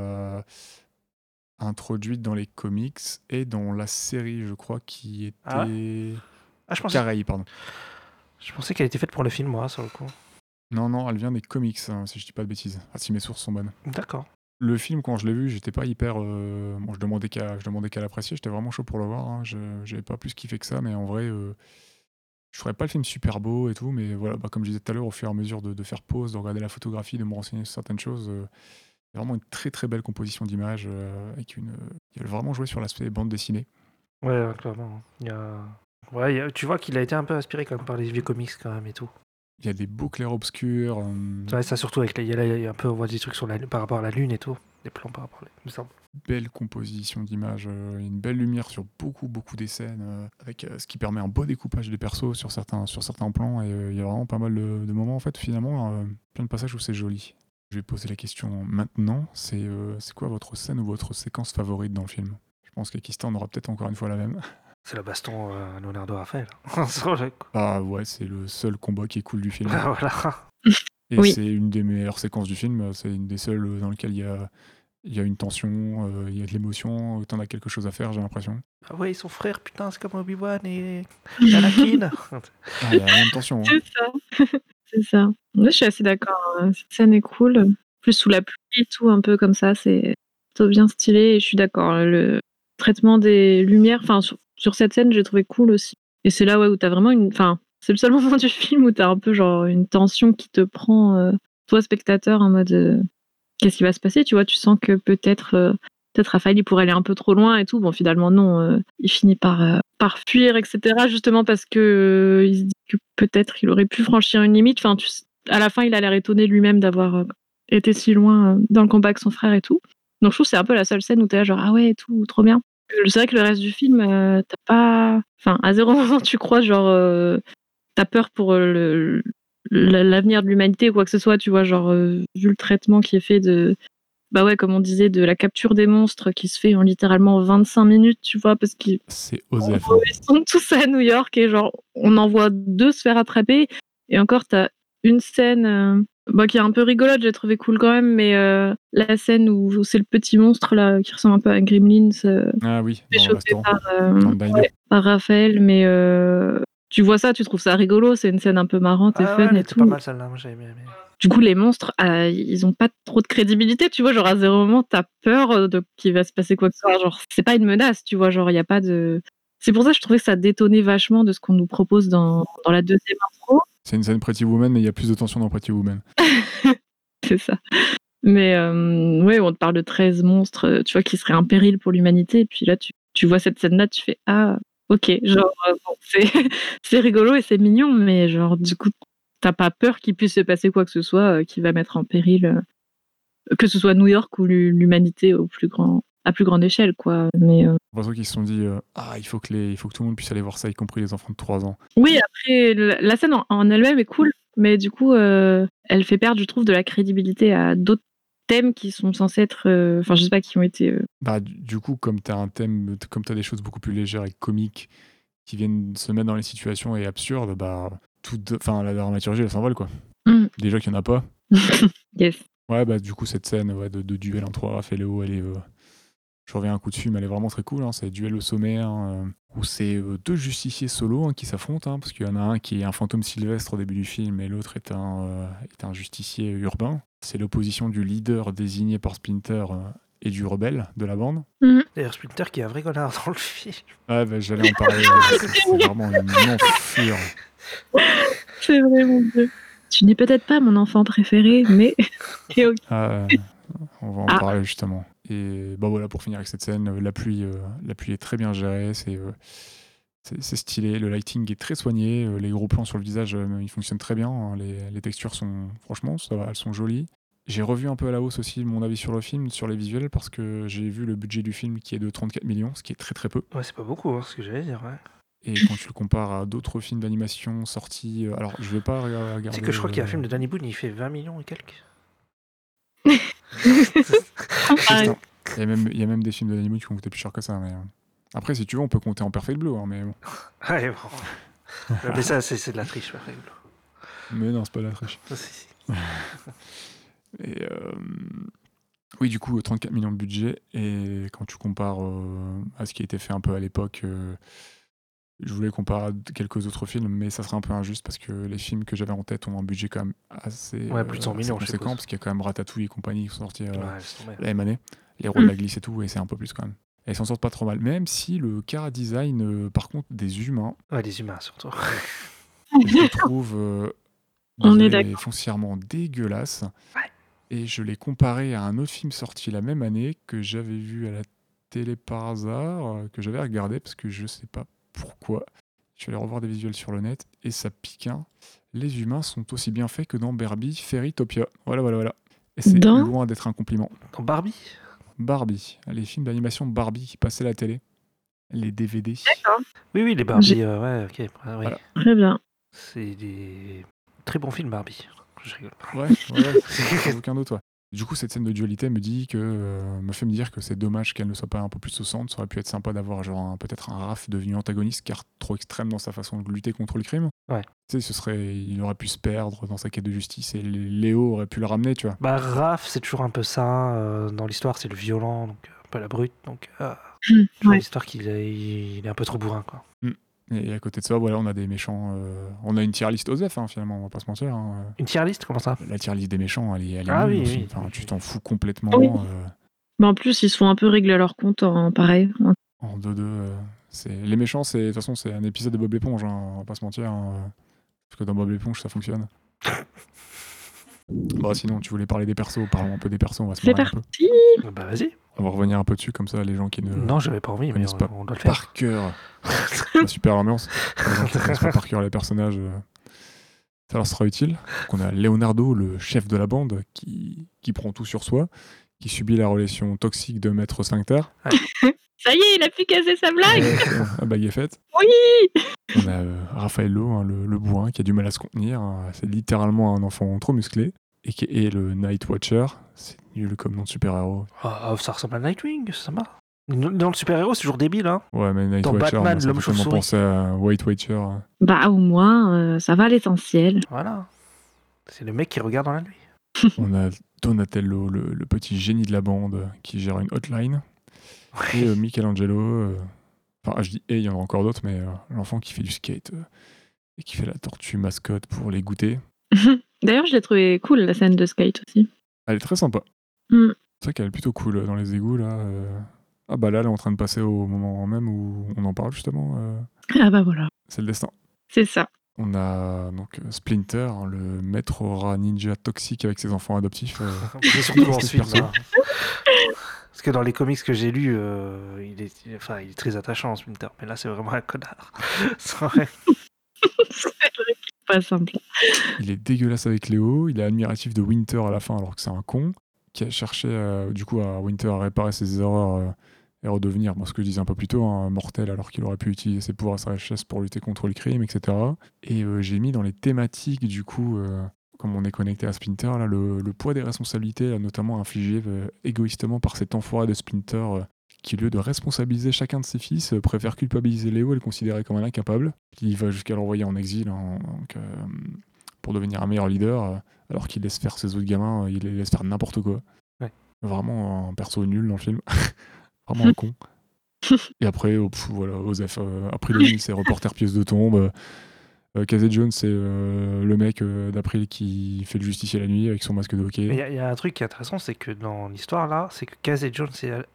introduite dans les comics et dans la série, je crois, qui était... Je pensais qu'elle était faite pour le film, moi, sur le coup. Non, elle vient des comics, hein, si je dis pas de bêtises. Ah, si mes sources sont bonnes. D'accord. Le film, quand je l'ai vu, j'étais pas hyper... Bon, je demandais qu'à l'apprécier, j'étais vraiment chaud pour le voir. Hein. J'avais pas plus kiffé que ça, mais en vrai, je ferais pas le film super beau et tout, mais voilà, comme je disais tout à l'heure, au fur et à mesure de faire pause, de regarder la photographie, de me renseigner sur certaines choses... vraiment une très très belle composition d'images avec une. Il a vraiment joué sur l'aspect bande dessinée. Ouais, clairement. Tu vois qu'il a été un peu inspiré quand même par les vieux comics quand même et tout. Il y a des beaux clairs-obscurs. Ouais, ça surtout avec il y a un peu, on voit des trucs sur par rapport à la lune et tout, des plans par rapport à la lune, il me semble. Belle composition d'images, une belle lumière sur beaucoup beaucoup des scènes, avec ce qui permet un beau découpage des persos sur certains plans, et il y a vraiment pas mal de moments en fait finalement, plein de passages où c'est joli. Je vais poser la question maintenant, c'est quoi votre scène ou votre séquence favorite dans le film ? Je pense qu'Akistan en aura peut-être encore une fois la même. C'est la baston Leonardo Raphaël. Ah ouais, c'est le seul combat qui est cool du film. Ah, voilà. Et c'est une des meilleures séquences du film, c'est une des seules dans lesquelles il y a une tension, il y a de l'émotion, t'en as quelque chose à faire, j'ai l'impression. Ah ouais, son frère, putain, c'est comme Obi-Wan et Anakin. Il y a une tension. Hein. C'est ça. C'est ça. Moi, je suis assez d'accord. Cette scène est cool. Plus sous la pluie et tout, un peu comme ça. C'est plutôt bien stylé. Et je suis d'accord. Le traitement des lumières, enfin, sur cette scène, j'ai trouvé cool aussi. Et c'est là où t'as vraiment une. Enfin, c'est le seul moment du film où t'as un peu genre une tension qui te prend, toi, spectateur, en mode qu'est-ce qui va se passer ? Tu vois, tu sens que peut-être Raphaël, il pourrait aller un peu trop loin et tout. Bon, finalement, non. Il finit par fuir, etc. Justement parce qu'il se dit que peut-être il aurait pu franchir une limite. Enfin, à la fin, il a l'air étonné lui-même d'avoir été si loin dans le combat avec son frère et tout. Donc, je trouve que c'est un peu la seule scène où t'es là, genre, ah ouais, et tout, trop bien. C'est vrai que le reste du film, t'as pas. Enfin, à zéro moment, tu crois, genre, t'as peur pour l'avenir de l'humanité ou quoi que ce soit, tu vois, genre, vu le traitement qui est fait de. Bah ouais, comme on disait, de la capture des monstres qui se fait en littéralement 25 minutes, tu vois, parce qu'ils sont tous à New York et genre, on en voit 2 se faire attraper. Et encore, t'as une scène qui est un peu rigolote, j'ai trouvé cool quand même, mais la scène où c'est le petit monstre là qui ressemble un peu à Gremlins, chopé par Raphaël, mais tu vois ça, tu trouves ça rigolo, c'est une scène un peu marrante et fun et tout. Pas mal celle-là, moi j'avais bien aimé. Du coup, les monstres, ils ont pas trop de crédibilité, tu vois, genre à zéro moment, t'as peur de qu'il va se passer quoi que ce soit, genre c'est pas une menace, tu vois, genre il y a pas de... C'est pour ça que je trouvais que ça détonnait vachement de ce qu'on nous propose dans la deuxième intro. C'est une scène Pretty Woman, mais il y a plus de tension dans Pretty Woman. C'est ça. Mais on te parle de 13 monstres, tu vois, qui seraient un péril pour l'humanité. Et puis là, tu vois cette scène-là, tu fais « Ah, ok ». Genre, c'est rigolo et c'est mignon, mais genre, du coup, t'as pas peur qu'il puisse se passer quoi que ce soit qui va mettre en péril, que ce soit New York ou l'humanité à plus grande échelle, quoi. Mais pour ceux qui se sont dit il faut que tout le monde puisse aller voir ça, y compris les enfants de 3 ans. Oui, après la scène en elle-même est cool, mais du coup elle fait perdre, je trouve, de la crédibilité à d'autres thèmes qui sont censés être qui ont été du coup, comme t'as un thème, comme t'as des choses beaucoup plus légères et comiques qui viennent se mettre dans les situations et absurdes, la dramaturgie elle s'envole, quoi. Déjà qu'il y en a pas. Yes. Ouais, du coup cette scène de duel en 3 Raphaël et Léo, elle est je reviens un coup dessus, mais elle est vraiment très cool. Hein. C'est duel au sommaire, où c'est deux justiciers solos qui s'affrontent, parce qu'il y en a un qui est un fantôme sylvestre au début du film, et l'autre est un justicier urbain. C'est l'opposition du leader désigné par Splinter et du rebelle de la bande. D'ailleurs, Splinter qui est un vrai connard dans le film. Ouais, j'allais en parler. C'est vraiment une non-fure. C'est vrai, mon Dieu. Tu n'es peut-être pas mon enfant préféré, mais... on va en parler, justement. Et pour finir avec cette scène, la pluie est très bien gérée, c'est stylé, le lighting est très soigné, les gros plans sur le visage, ils fonctionnent très bien, hein, les textures sont, franchement, ça va, elles sont jolies. J'ai revu un peu à la hausse aussi mon avis sur le film, sur les visuels, parce que j'ai vu le budget du film qui est de 34 millions, ce qui est très très peu. Ouais, c'est pas beaucoup, hein, ce que j'allais dire, ouais. Et quand tu le compares à d'autres films d'animation sortis, alors je vais pas regarder... C'est que je crois qu'il y a un film de Danny Boone, il fait 20 millions et quelques. Il y a même des films de Danny Boone qui ont coûté plus cher que ça, mais... Après, si tu veux, on peut compter en Perfect Blue, hein, mais bon. Ouais, bon. Mais ça, c'est de la triche, Perfect Blue. Mais non, c'est pas de la triche. Et oui, du coup, 34 millions de budget, et quand tu compares à ce qui a été fait un peu à l'époque, je voulais comparer à quelques autres films, mais ça serait un peu injuste parce que les films que j'avais en tête ont un budget quand même assez, plus de 100 millions, assez conséquent, parce qu'il y a quand même Ratatouille et compagnie qui sont sortis la même année, Les Rois de la Glisse et tout, et c'est un peu plus quand même. Et ils s'en sortent pas trop mal, même si le chara-design, par contre, des humains... Ouais, des humains surtout. Je les trouve foncièrement dégueulasses, et je l'ai comparé à un autre film sorti la même année que j'avais vu à la télé par hasard, que j'avais regardé, parce que je sais pas pourquoi. Je vais aller revoir des visuels sur le net et ça pique un. Les humains sont aussi bien faits que dans Barbie Fairytopia. Voilà. Et c'est loin d'être un compliment. Dans Barbie. Les films d'animation Barbie qui passaient à la télé. Les DVD. D'accord. Oui, les Barbie. Ok. Ah, oui. Voilà. Très bien. C'est des très bons films Barbie. Je rigole. Ouais. C'est aucun doute, toi. Du coup, cette scène de dualité me fait me dire que c'est dommage qu'elle ne soit pas un peu plus au centre. Ça aurait pu être sympa d'avoir peut-être un Raph devenu antagoniste, car trop extrême dans sa façon de lutter contre le crime. Ouais. Tu sais, il aurait pu se perdre dans sa quête de justice et Léo aurait pu le ramener, tu vois. Raph, c'est toujours un peu ça. Dans l'histoire, c'est le violent, donc pas la brute. Donc, l'histoire qu'il est un peu trop bourrin, quoi. Et à côté de ça, on a des méchants. On a une tier list OSEF, finalement, on va pas se mentir. Une tier list, comment ça ? La tier list des méchants, elle est oui. Enfin, tu t'en fous complètement. Oui. Mais en plus, ils se font un peu régler à leur compte, pareil. En 2-2. Les méchants, de toute façon, c'est un épisode de Bob l'éponge, on va pas se mentir. Parce que dans Bob l'éponge, ça fonctionne. Sinon, tu voulais parler des persos, parlons un peu des persos, on va se marrer un peu. C'est parti ! Vas-y. On va revenir un peu dessus, comme ça, les gens qui ne... Non, j'avais pas envie, mais on doit le faire. Par cœur. Super ambiance. Les gens qui ne connaissent pas par cœur les personnages, ça leur sera utile. Donc on a Leonardo, le chef de la bande, qui prend tout sur soi, qui subit la relation toxique de Maître Sphincter. Ouais. Ça y est, il a pu casser sa blague. La blague est faite. Oui. On a Raffaello, le bourrin, qui a du mal à se contenir. C'est littéralement un enfant trop musclé. Et le Night Watcher, c'est nul comme nom de super-héros. Ça ressemble à Nightwing, ça marche. Dans le super-héros, c'est toujours débile, hein. Ouais, mais Night Watcher, Batman, l'homme chauve-souris. Pensé à White Watcher. Au moins, ça va à l'essentiel. Voilà. C'est le mec qui regarde dans la nuit. On a Donatello, le petit génie de la bande qui gère une hotline. Ouais. Et Michelangelo, enfin je dis et il y en a encore d'autres, mais l'enfant qui fait du skate et qui fait la tortue mascotte pour les goûter. D'ailleurs, je l'ai trouvé cool, la scène de skate aussi. Elle est très sympa. Mm. C'est vrai qu'elle est plutôt cool dans les égouts, là. Ah bah là, elle est en train de passer au moment même où on en parle, justement. Ah bah voilà. C'est le destin. C'est ça. On a donc Splinter, le maître aura ninja toxique avec ses enfants adoptifs. C'est surtout en Suisse, ça. Parce que dans les comics que j'ai lus, il est très attachant, Splinter. Mais là, c'est vraiment un connard. C'est vrai. Pas simple. Il est dégueulasse avec Léo, il est admiratif de Winter à la fin alors que c'est un con, qui a cherché du coup à Winter à réparer ses erreurs et redevenir, bon, ce que je disais un peu plus tôt, un mortel alors qu'il aurait pu utiliser ses pouvoirs à sa richesse pour lutter contre le crime, etc. Et j'ai mis dans les thématiques du coup, comme on est connecté à Splinter, là, le poids des responsabilités, là, notamment infligé égoïstement par cet enfoiré de Splinter qui, au lieu de responsabiliser chacun de ses fils, préfère culpabiliser Léo et le considérer comme un incapable. Il va jusqu'à l'envoyer en exil pour devenir un meilleur leader, alors qu'il laisse faire ses autres gamins, il les laisse faire n'importe quoi. Ouais. Vraiment un perso nul dans le film. Vraiment un con. Et après, Osef April, c'est reporter pièce de tombe. Casey Jones, c'est le mec d'April qui fait le justicier la nuit avec son masque de hockey. Il y a un truc qui est intéressant, c'est que dans l'histoire, là, c'est que Casey Jones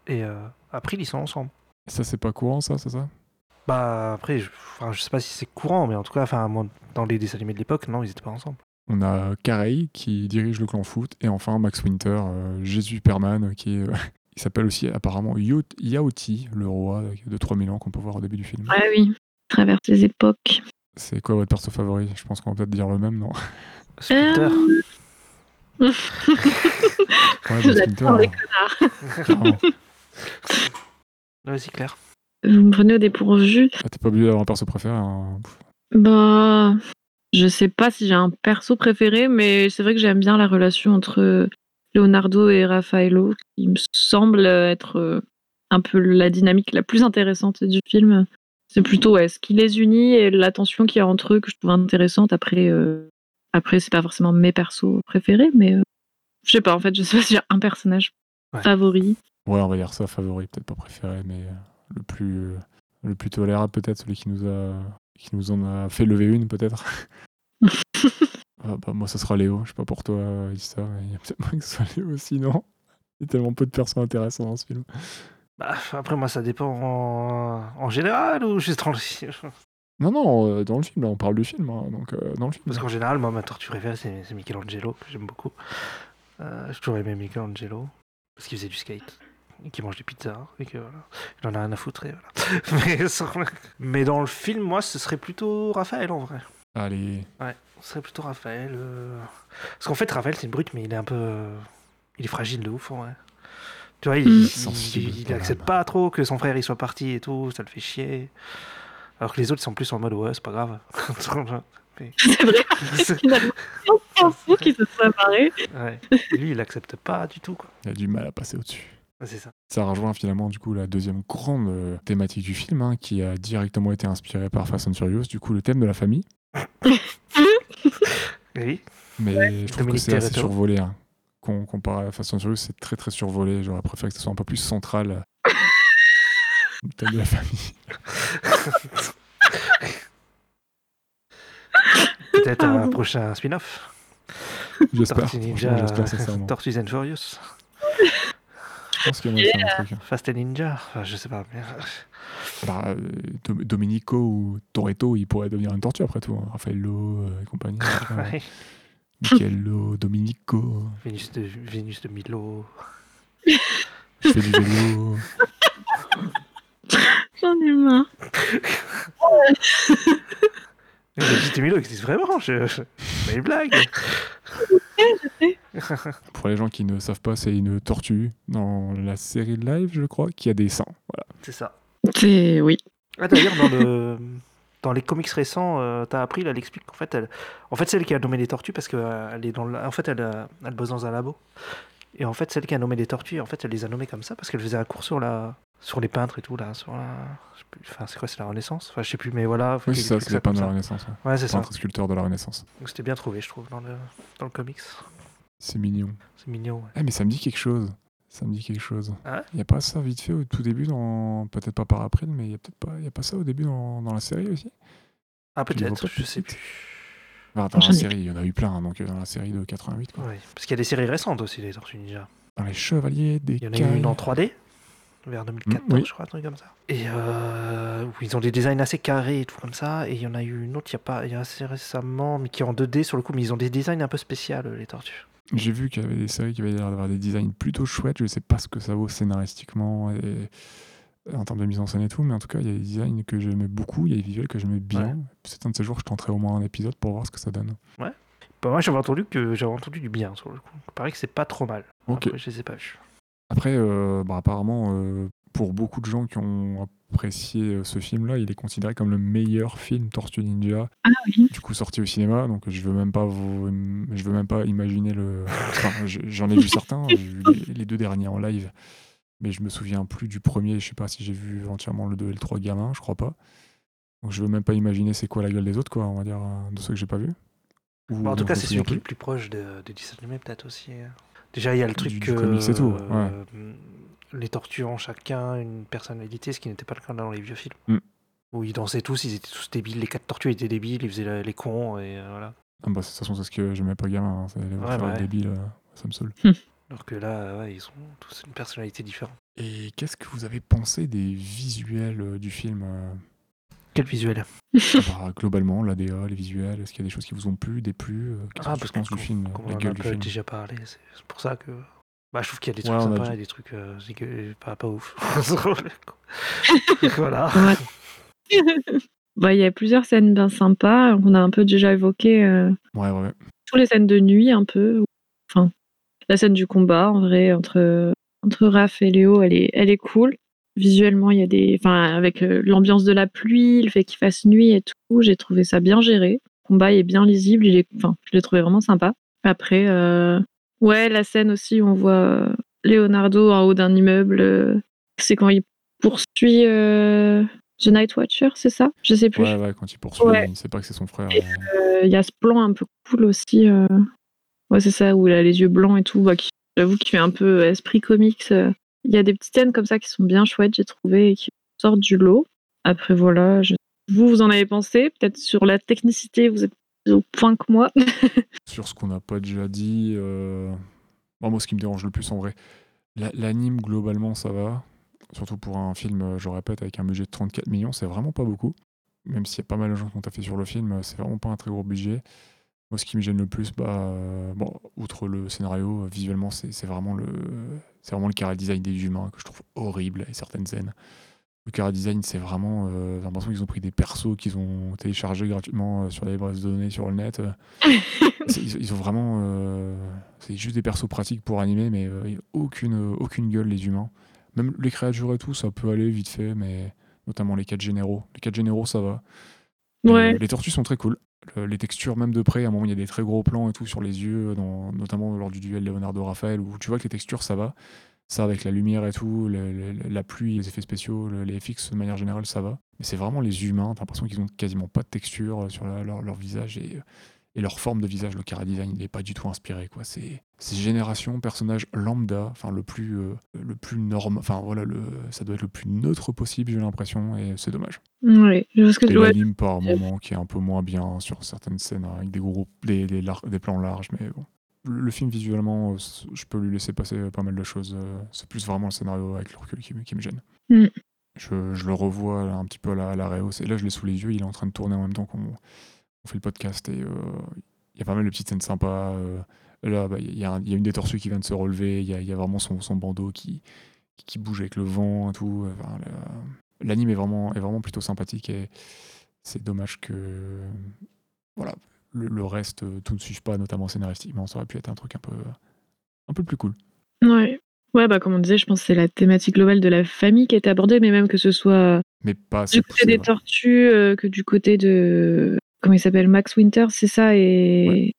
et April, ils sont ensemble. Ça, c'est pas courant, ça, c'est ça ? Bah, après, je sais pas si c'est courant, mais en tout cas, dans les dessins animés de l'époque, non, ils étaient pas ensemble. On a Carey qui dirige le clan foot, et enfin Max Winter, Jésus Perman, qui est... il s'appelle aussi apparemment Yaoti, le roi de 3000 ans qu'on peut voir au début du film. Ah oui, à travers les époques. C'est quoi votre perso favori ? Je pense qu'on va peut-être dire le même, non ? Splinter. Ouais, bah, j'adore les connards. Vas-y, Claire. Vous me prenez au dépourvu. Ah, t'es pas obligé d'avoir un perso préféré, hein. Bah, je sais pas si j'ai un perso préféré, mais c'est vrai que j'aime bien la relation entre Leonardo et Raffaello, qui me semble être un peu la dynamique la plus intéressante du film. C'est plutôt ce qui les unit et la tension qu'il y a entre eux que je trouve intéressante. Après c'est pas forcément mes persos préférés, mais je sais pas, en fait, je sais pas si j'ai un personnage favori. Ouais, on va dire ça, favori, peut-être pas préféré, mais le plus tolérable, peut-être, celui qui nous en a fait lever une, peut-être. Moi, ça sera Léo, je sais pas pour toi, Issa, mais il y a peut-être moins que ce soit Léo aussi, non ? Il y a tellement peu de personnes intéressantes dans ce film. Bah, après, moi, ça dépend en général ou juste dans le film ? Non, dans le film, là, on parle du film. Hein, donc, dans le film. Parce qu'en général, moi, ma tortue préférée, c'est Michelangelo, que j'aime beaucoup. J'ai toujours aimé Michelangelo, parce qu'il faisait du skate, et qu'il mange des pizzas, et qu'il en a rien à foutre. Et voilà. Mais dans le film, moi, ce serait plutôt Raphaël, en vrai. Allez. Ouais, ce serait plutôt Raphaël. Parce qu'en fait, Raphaël, c'est une brute, mais il est un peu... Il est fragile de ouf, en vrai. Tu vois, il accepte pas trop que son frère il soit parti et tout, ça le fait chier. Alors que les autres sont plus en mode ouais, c'est pas grave. Mais... C'est vrai, il a un fou qui se soit barré. Ouais. Et lui, il accepte pas du tout, quoi. Il a du mal à passer au-dessus. Ouais, c'est ça. Ça rejoint finalement du coup la deuxième grande thématique du film, hein, qui a directement été inspirée par Fast and Furious, du coup le thème de la famille. Oui. Mais ouais. Je trouve Dominique que c'est assez survolé. Hein. Comparé à la Fast and Furious, c'est très très survolé. J'aurais préféré que ce soit un peu plus central. Le thème de la famille. Peut-être un prochain spin-off. J'espère. Tortues and Furious. Je pense qu'il y en a un truc. Fast and Ninja. Enfin, je sais pas. Bah, Domenico ou Toretto, il pourrait devenir une tortue après tout. Hein. Raffaello et compagnie. Ouais. Michello, Domenico. Vénus de Milo. Je fais du vélo. J'en ai marre. Vénus de Milo existe vraiment. C'est une blague. Pour les gens qui ne savent pas, c'est une tortue dans la série live, je crois, qui a des seins. Voilà. C'est ça. C'est... Oui. Ah, d'ailleurs, dans les comics récents, t'as appris, là, elle explique qu'en fait, c'est elle qui a nommé les tortues parce qu'elle est dans le... En fait, elle bosse dans un labo. Et en fait, c'est elle qui a nommé les tortues, en fait, elle les a nommées comme ça parce qu'elle faisait un cours sur la sur les peintres et tout là, sur la... enfin c'est quoi, c'est la Renaissance, enfin je sais plus, mais voilà. Oui, c'est ça, c'est les peintres de la Renaissance. Ouais, c'est ça. Peintres sculpteurs de la Renaissance. Donc c'était bien trouvé, je trouve, dans le comics. C'est mignon. C'est mignon. Ouais. Ah mais ça me dit quelque chose. Ça me dit quelque chose. Ah ouais, y a pas ça vite fait au tout début dans, peut-être pas par après, mais y a pas ça au début dans la série aussi. Ah peut-être, je sais plus. Enfin, dans la série, il y en a eu plein, hein, donc dans la série de 88 quoi. Ouais, parce qu'il y a des séries récentes aussi, les Tortues Ninja. Dans les Chevaliers des Cailles. Il y en a eu une en 3D. Vers 2014, oui. Je crois, un truc comme ça. Et où ils ont des designs assez carrés et tout comme ça. Et il y en a eu une autre, il y a assez récemment, mais qui est en 2D sur le coup. Mais ils ont des designs un peu spéciaux, les tortues. J'ai vu qu'il y avait des séries qui avaient l'air d'avoir des designs plutôt chouettes. Je ne sais pas ce que ça vaut scénaristiquement et en termes de mise en scène et tout. Mais en tout cas, il y a des designs que j'aimais beaucoup. Il y a des visuels que j'aimais bien. Ouais. C'est un de ces jours, je tenterai au moins un épisode pour voir ce que ça donne. Ouais. Bah, moi, j'avais entendu du bien sur le coup. Il paraît que c'est pas trop mal. Ok. Après, je ne sais pas. Après, apparemment, pour beaucoup de gens qui ont apprécié ce film-là, il est considéré comme le meilleur film Tortue Ninja. Ah oui. Du coup, sorti au cinéma, donc je veux même pas imaginer le. Enfin, j'en ai vu certains, j'ai vu les deux derniers en live, mais je me souviens plus du premier. Je sais pas si j'ai vu entièrement le 2 et le 3 gamin, je crois pas. Donc je veux même pas imaginer c'est quoi la gueule des autres, quoi, on va dire, de ceux que j'ai pas vus. Bon, en tout cas, c'est celui qui est le plus proche de dessin animé, peut-être aussi. Déjà, il y a le truc que les tortues ont chacun une personnalité, ce qui n'était pas le cas dans les vieux films. Mm. Où ils dansaient tous, ils étaient tous débiles. Les 4 tortues étaient débiles, ils faisaient les cons, et voilà. Ah bah, de toute façon, c'est ce que j'aimais pas gamin, hein. C'est les voitures débiles, ça me saoule. Alors que là, ils ont tous une personnalité différente. Et qu'est-ce que vous avez pensé des visuels du film Quel visuel Globalement, l'ADA, les visuels, est-ce qu'il y a des choses qui vous ont plu, déplu parce que du film, la gueule du film. On en a déjà parlé, c'est pour ça que... Bah, je trouve qu'il y a des trucs sympas et des trucs pas ouf. Voilà. Il y a plusieurs scènes bien sympas, on a un peu déjà évoqué toutes les scènes de nuit un peu. Enfin, la scène du combat, en vrai, entre Raph et Léo, elle est cool. Visuellement, il y a avec l'ambiance de la pluie, le fait qu'il fasse nuit et tout, j'ai trouvé ça bien géré. Le combat est bien lisible, je l'ai trouvé vraiment sympa. Après, la scène aussi où on voit Leonardo en haut d'un immeuble, c'est quand il poursuit The Night Watcher, c'est ça ? Je sais plus. Ouais, quand il poursuit, il ne sait pas que c'est son frère. Il y a ce plan un peu cool aussi, c'est ça, où il a les yeux blancs et tout, j'avoue qu'il fait un peu esprit comics. Il y a des petites scènes comme ça qui sont bien chouettes, j'ai trouvé, et qui sortent du lot. Après, voilà, vous en avez pensé. Peut-être sur la technicité, vous êtes au point que moi. Sur ce qu'on n'a pas déjà dit, moi, ce qui me dérange le plus, en vrai, l'anime, globalement, ça va. Surtout pour un film, je répète, avec un budget de 34 millions, c'est vraiment pas beaucoup. Même s'il y a pas mal de gens qui ont taffé sur le film, c'est vraiment pas un très gros budget. Moi, ce qui me gêne le plus, outre le scénario, visuellement, c'est vraiment le chara design des humains que je trouve horrible, et certaines scènes. Le chara design, c'est vraiment... j'ai l'impression qu'ils ont pris des persos qu'ils ont téléchargés gratuitement sur les bases de données, sur le net. Ils ont vraiment... c'est juste des persos pratiques pour animer, mais il n'y a aucune gueule, les humains. Même les créatures et tout, ça peut aller vite fait, mais notamment les 4 généraux. Les 4 généraux, ça va. Ouais. Les tortues sont très cool. Les textures, même de près, à un moment il y a des très gros plans et tout sur les yeux, notamment lors du duel Leonardo-Raphaël, où tu vois que les textures ça va, ça avec la lumière et tout, la pluie, les effets spéciaux, les FX de manière générale ça va, mais c'est vraiment les humains, t'as l'impression qu'ils ont quasiment pas de texture sur leur visage et leur forme de visage, le chara design il est pas du tout inspiré quoi, c'est génération, personnage lambda, enfin le plus norme, enfin voilà, ça doit être le plus neutre possible j'ai l'impression et c'est dommage. Oui, je vois ce que tu vois. L'anime par moment qui est un peu moins bien sur certaines scènes avec des gros des plans larges, mais bon. Le film visuellement, je peux lui laisser passer pas mal de choses, c'est plus vraiment le scénario avec le recul qui me gêne. Mm. Je le revois là, un petit peu à la réhausse et là je l'ai sous les yeux, il est en train de tourner en même temps qu'on fait le podcast et il y a pas mal de petites scènes sympas. Là, il y a une des tortues qui vient de se relever, il y a vraiment son bandeau qui bouge avec le vent et tout. Enfin, l'anime est vraiment plutôt sympathique et c'est dommage que voilà, le reste tout ne suive pas, notamment scénaristiquement. Ça aurait pu être un truc un peu plus cool. Ouais. Ouais, comme on disait, je pense que c'est la thématique globale de la famille qui est abordée, mais même que ce soit du côté des tortues que du côté de... Comment il s'appelle, Max Winter, c'est ça, et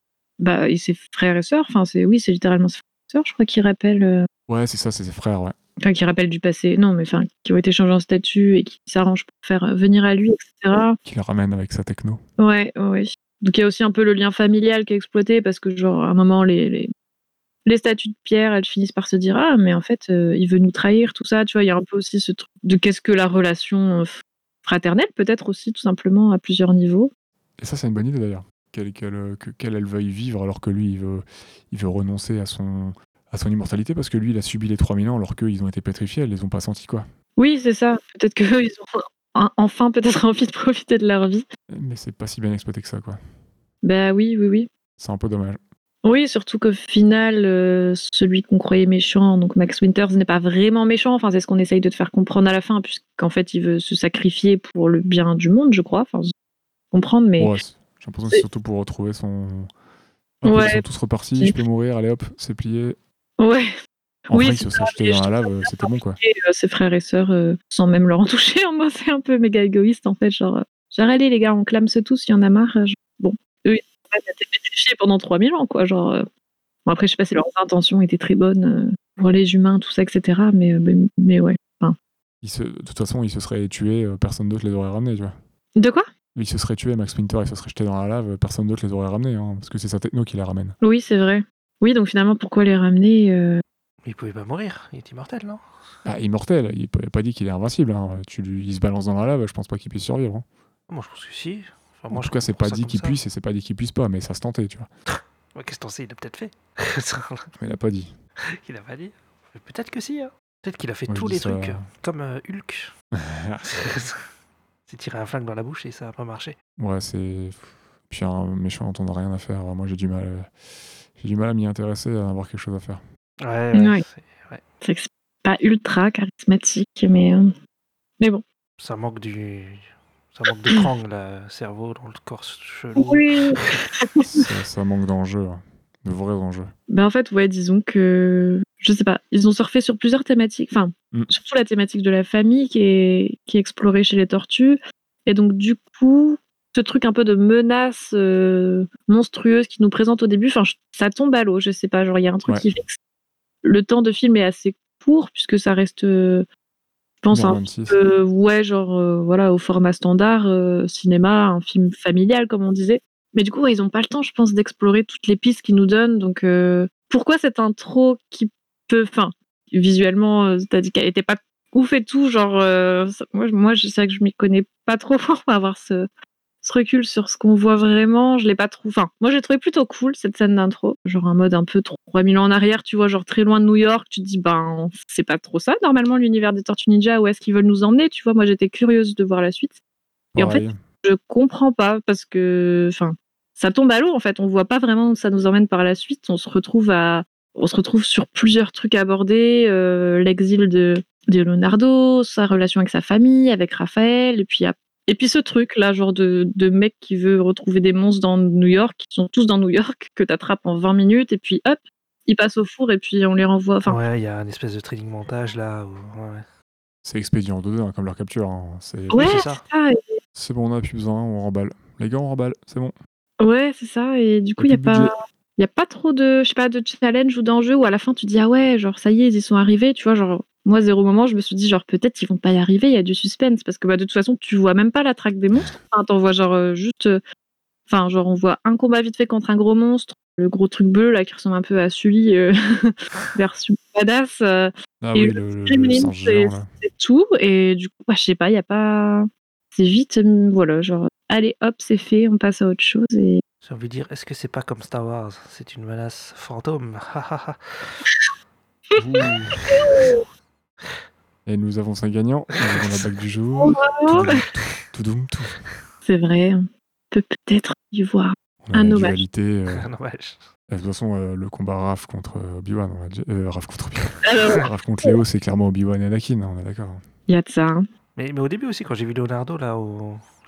et ses frères et sœurs. Enfin, c'est littéralement ses frères et sœurs, je crois qu'il rappelle. Ouais, c'est ça, c'est ses frères, ouais. enfin, qui rappellent du passé, non, mais enfin, qui ont été changés en statut et qui s'arrangent pour faire venir à lui, etc. Qui le ramène avec sa techno. Ouais, ouais. Donc il y a aussi un peu le lien familial qui est exploité parce que, genre, à un moment, les statues de pierre, elles finissent par se dire ah, mais en fait, il veut nous trahir, tout ça. Tu vois, il y a un peu aussi ce truc de qu'est-ce que la relation fraternelle, peut-être aussi, tout simplement, à plusieurs niveaux. Et ça, c'est une bonne idée d'ailleurs, qu'elle veuille vivre alors que lui, il veut renoncer à son immortalité parce que lui, il a subi les 3000 ans alors qu'eux, ils ont été pétrifiés, elles les ont pas sentis, quoi. Oui, c'est ça. Peut-être qu'eux, ils ont enfin peut-être envie de profiter de leur vie. Mais c'est pas si bien exploité que ça, quoi. Bah oui, oui, oui. C'est un peu dommage. Oui, surtout qu'au final, celui qu'on croyait méchant, donc Max Winters, n'est pas vraiment méchant. Enfin, c'est ce qu'on essaye de te faire comprendre à la fin, puisqu'en fait, il veut se sacrifier pour le bien du monde, je crois. Enfin, comprendre, mais... Ouais, j'ai l'impression que c'est surtout pour retrouver son... Après, ouais. Ils sont tous repartis, je peux mourir, allez hop, c'est plié. Ouais. En oui, vrai, ils se sont jetés dans la lave, c'était bon, quoi. Ses frères et sœurs, sans même leur en toucher, en moi, c'est un peu méga égoïste, en fait. Genre, allez les gars, on clame tous, il y en a marre. Bon, eux, ils ont été pétrifiés pendant 3000 ans, quoi. Genre, bon, après, je sais pas si leurs intentions étaient très bonnes pour les humains, tout ça, etc. Mais ouais. Enfin. De toute façon, ils se seraient tués, personne d'autre les aurait ramenés, tu vois. De quoi ? Il se serait tué, Max Winter, il se serait jeté dans la lave, personne d'autre les aurait ramenés, hein, parce que c'est sa techno qui les ramène. Oui, c'est vrai. Oui, donc finalement, pourquoi les ramener Il pouvait pas mourir, il est immortel, non ? Ah, immortel, il n'a pas dit qu'il est invincible, hein. Il se balance dans la lave, je pense pas qu'il puisse survivre. Hein. Moi, je pense que si. Enfin, moi, en tout cas, c'est pas dit qu'il puisse et c'est pas dit qu'il puisse pas, mais ça se tentait, tu vois. Ouais, qu'est-ce qu'on sait ? Il a peut-être fait. Mais il a pas dit. Il a pas dit ? Mais peut-être que si, hein. Peut-être qu'il a fait tous les trucs, comme Hulk. C'est tiré un flingue dans la bouche et ça n'a pas marché. Ouais, c'est... Puis un méchant dont on n'a rien à faire. Moi, j'ai du mal à m'y intéresser, à avoir quelque chose à faire. Ouais. C'est que c'est pas ultra charismatique, mais bon. Ça manque de crang, le cerveau dans le corps chelou. Oui. ça manque d'enjeux, hein. De vrais enjeux. Ben en fait, ouais, disons que... Je sais pas, ils ont surfé sur plusieurs thématiques, enfin, surtout la thématique de la famille qui est explorée chez les tortues. Et donc, du coup, ce truc un peu de menace monstrueuse qu'ils nous présentent au début, enfin, ça tombe à l'eau, je sais pas, genre, il y a un truc qui fixe. Le temps de film est assez court, puisque ça reste, je pense, un peu, voilà, au format standard, cinéma, un film familial, comme on disait. Mais du coup, ouais, ils n'ont pas le temps, je pense, d'explorer toutes les pistes qu'ils nous donnent, donc pourquoi cette intro qui enfin, visuellement, t'as dit qu'elle était pas ouf et tout, genre, moi c'est vrai que je m'y connais pas trop pour avoir ce recul sur ce qu'on voit vraiment, je l'ai pas trouvé, enfin, moi j'ai trouvé plutôt cool cette scène d'intro, genre un mode un peu 3000 ans en arrière, tu vois, genre très loin de New York, tu te dis, ben, c'est pas trop ça, normalement, l'univers des Tortues Ninja, où est-ce qu'ils veulent nous emmener, tu vois, moi j'étais curieuse de voir la suite, et en fait, je comprends pas, parce que, enfin, ça tombe à l'eau, en fait, on voit pas vraiment où ça nous emmène par la suite, on se retrouve sur plusieurs trucs abordés, l'exil de Leonardo, sa relation avec sa famille, avec Raphaël, et puis ce truc-là, genre de mec qui veut retrouver des monstres dans New York, qui sont tous dans New York, que t'attrapes en 20 minutes, et puis hop, ils passent au four, et puis on les renvoie. Enfin... Ouais, il y a une espèce de training montage, là. Où... Ouais. C'est expédient en 2-2, hein, comme leur capture. Hein. C'est ça. C'est bon, on n'a plus besoin, on remballe. Les gars, on remballe, c'est bon. Ouais, c'est ça, et du coup, il n'y a pas... Budget. Il n'y a pas trop de, je sais pas, de challenge ou d'enjeu où à la fin tu te dis ah ouais, genre ça y est, ils y sont arrivés, tu vois, genre moi zéro moment je me suis dit genre peut-être ils vont pas y arriver, il y a du suspense parce que bah de toute façon tu vois même pas la traque des monstres, enfin, t'en vois genre juste, enfin genre on voit un combat vite fait contre un gros monstre, le gros truc bleu là qui ressemble un peu à Sully versus Badass, et oui, le c'est tout et du coup bah, je sais pas, il y a pas, c'est vite, voilà genre allez hop c'est fait, on passe à autre chose et j'ai envie de dire, est-ce que c'est pas comme Star Wars ? C'est une menace fantôme. Et nous avons 5 gagnants. Nous avons la bague du jour. Tout. C'est vrai. On peut peut-être y voir un hommage. Un hommage. De toute façon, le combat Raph contre Obi-Wan. Raph contre Léo, c'est clairement Obi-Wan et Anakin. On est d'accord. Il y a de ça. Hein. Mais au début aussi, quand j'ai vu Leonardo là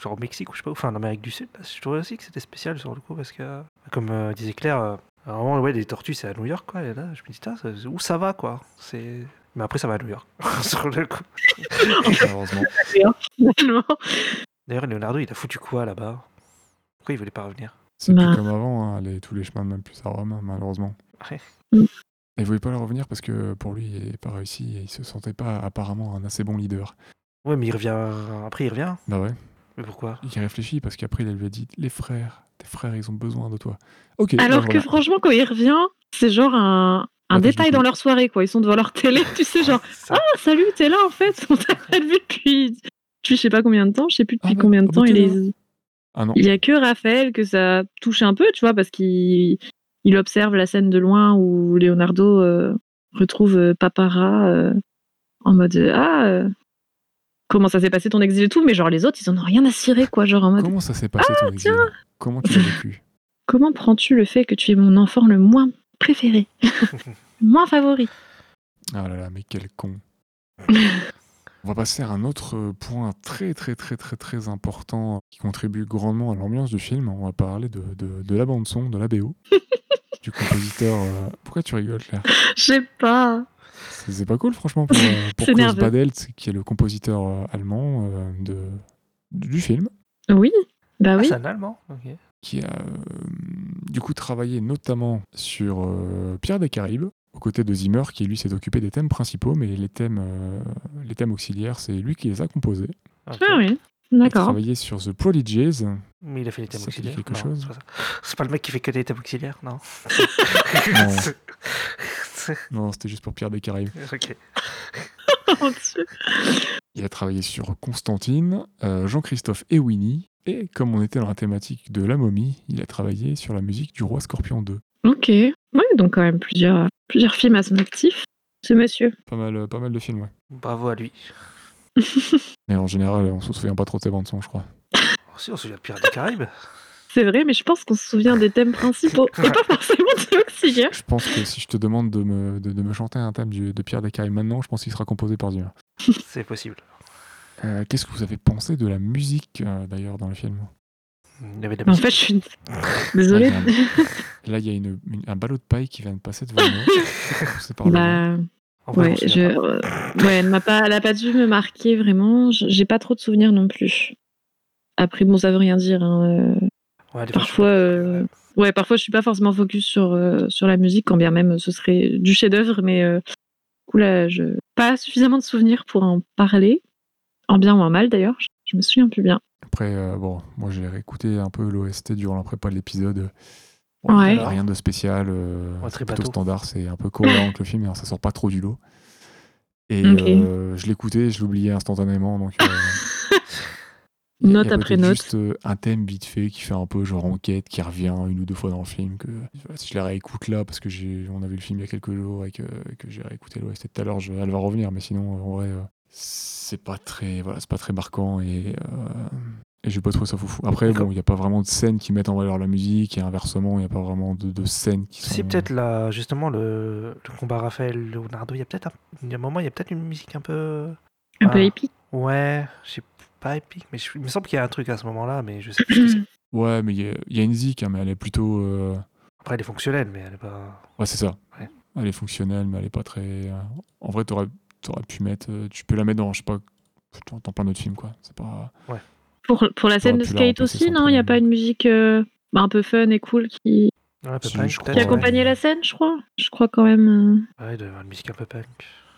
genre au Mexique ou je sais pas, enfin en Amérique du Sud, là, je trouvais aussi que c'était spécial sur le coup parce que, comme disait Claire, vraiment ouais, les tortues c'est à New York quoi, et là je me dis où ça va quoi, c'est... Mais après ça va à New York, sur le coup. Malheureusement. D'ailleurs Leonardo il a foutu quoi là-bas ? Pourquoi il voulait pas revenir ? C'est plus comme avant, hein, tous les chemins mènent plus à Rome, malheureusement. Ouais. Et je voulais pas le revenir parce que pour lui, il n'est pas réussi. Il se sentait pas apparemment un assez bon leader. Ouais, mais il revient. Après, il revient. Bah ouais. Mais pourquoi ? Il réfléchit parce qu'après, il lui a dit les frères, tes frères, ils ont besoin de toi. Ok. Alors que franchement, quand il revient, c'est genre un détail dans leur soirée, quoi. Ils sont devant leur télé, tu sais, genre ça... ah salut, t'es là en fait. On t'a pas vu depuis je sais pas combien de temps. Je sais plus depuis combien de temps il est. Ah non. Il y a que Raphaël que ça touche un peu, tu vois, parce qu'il observe la scène de loin où Leonardo retrouve Papara en mode comment ça s'est passé ton exil et tout, mais genre les autres ils en ont rien à cirer quoi, genre en mode comment ça s'est passé ton exil, comment tu l'as vécu, comment prends-tu le fait que tu es mon enfant le moins préféré, le moins favori. Ah là là, mais quel con. On va passer à un autre point très très très très très important qui contribue grandement à l'ambiance du film. On va parler de la bande son, de la BO, du compositeur. Pourquoi tu rigoles, Claire ? Je sais pas. C'est pas cool, franchement, pour Klaus Badelt, qui est le compositeur allemand du film. Oui, bah oui. Ah, c'est un allemand, ok. Qui a du coup travaillé notamment sur Pirates des Caraïbes, aux côtés de Zimmer, qui lui s'est occupé des thèmes principaux, mais les thèmes auxiliaires, c'est lui qui les a composés. Okay. Ah oui, d'accord. Il a travaillé sur The Prodigies. Mais il a fait les thèmes auxiliaires. C'est pas ça. C'est pas le mec qui fait que des thèmes auxiliaires, non. Non, c'était juste pour Pirates des Caraïbes. Ok. Il a travaillé sur Constantine, Jean-Christophe et Winnie, et comme on était dans la thématique de la momie, il a travaillé sur la musique du Roi Scorpion 2. Ok, ouais, donc quand même plusieurs films à son actif, ce monsieur. Pas mal de films, ouais. Bravo à lui. Mais en général, on se souvient pas trop de ses bandes son, je crois. Si, on se souvient de Pirates des Caraïbes. C'est vrai, mais je pense qu'on se souvient des thèmes principaux, et pas forcément des auxiliaires. Je pense que si je te demande de me chanter un thème de Pirates des Caraïbes maintenant, je pense qu'il sera composé par Dieu. C'est possible. Qu'est-ce que vous avez pensé de la musique, d'ailleurs, dans le film ? En fait, je suis désolée. Là, il y a un ballot de paille qui vient de passer devant nous. C'est par là. Ouais, elle n'a pas dû me marquer vraiment. J'ai pas trop de souvenirs non plus. Après, bon, ça veut rien dire. Hein. Ouais, parfois, je suis pas forcément focus sur la musique, quand bien même ce serait du chef-d'œuvre, mais là, je pas suffisamment de souvenirs pour en parler, en bien ou en mal d'ailleurs. Je me souviens plus bien. Après, moi j'ai réécouté un peu l'OST durant la prépa de l'épisode. Bon, ouais. Rien de spécial. C'est plutôt standard, c'est un peu cohérent avec le film, alors ça sort pas trop du lot. Et okay. Je l'écoutais, je l'oubliais instantanément. Donc, note après note. Juste un thème vite fait qui fait un peu genre enquête, qui revient une ou deux fois dans le film. Si je la réécoute là, parce que on a vu le film il y a quelques jours et que j'ai réécouté l'OST tout à l'heure, elle va revenir, mais sinon, en vrai. C'est pas très marquant et j'ai pas trouvé ça foufou. Après, il n'y a pas vraiment de scènes qui mettent en valeur la musique et inversement, il n'y a pas vraiment de scènes qui sont... C'est peut-être là, justement, le combat Raphaël-Leonardo, il y a peut-être un moment, il y a peut-être une musique un peu... Un peu épique. Ouais, je sais pas épique, mais il me semble qu'il y a un truc à ce moment-là, mais je sais plus ce que c'est. Ouais, mais il y a une zik, hein, mais elle est plutôt... Après, elle est fonctionnelle, mais elle est pas... Ouais, c'est ça. Ouais. Elle est fonctionnelle, mais elle est pas très... En vrai, t'aurais pu mettre, tu peux la mettre dans, je sais pas, dans plein d'autres films, quoi. C'est pas... Ouais. Pour la scène de skate aussi, non ? Il n'y a pas une musique un peu fun et cool qui accompagnait la scène, je crois. Je crois quand même... Ouais, il doit y avoir une musique un peu punk.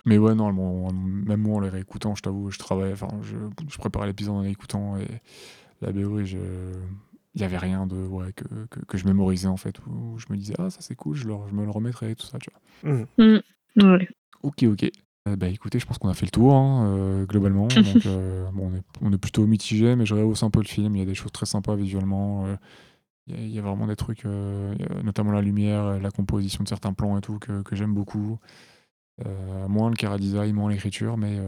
Mais ouais, non, même moi, en les réécoutant, je t'avoue, je préparais l'épisode en les écoutant, et la BO, et il n'y avait rien que je mémorisais, en fait, où je me disais, ah, ça c'est cool, je me le remettrai, et tout ça, tu vois. Ouais. Ok. Bah écoutez, je pense qu'on a fait le tour globalement. Donc, on est plutôt mitigé, mais je rehausse un peu le film. Il y a des choses très sympas visuellement. Il y a vraiment des trucs, notamment la lumière, la composition de certains plans et tout que j'aime beaucoup. Moins le chara design, moins l'écriture, mais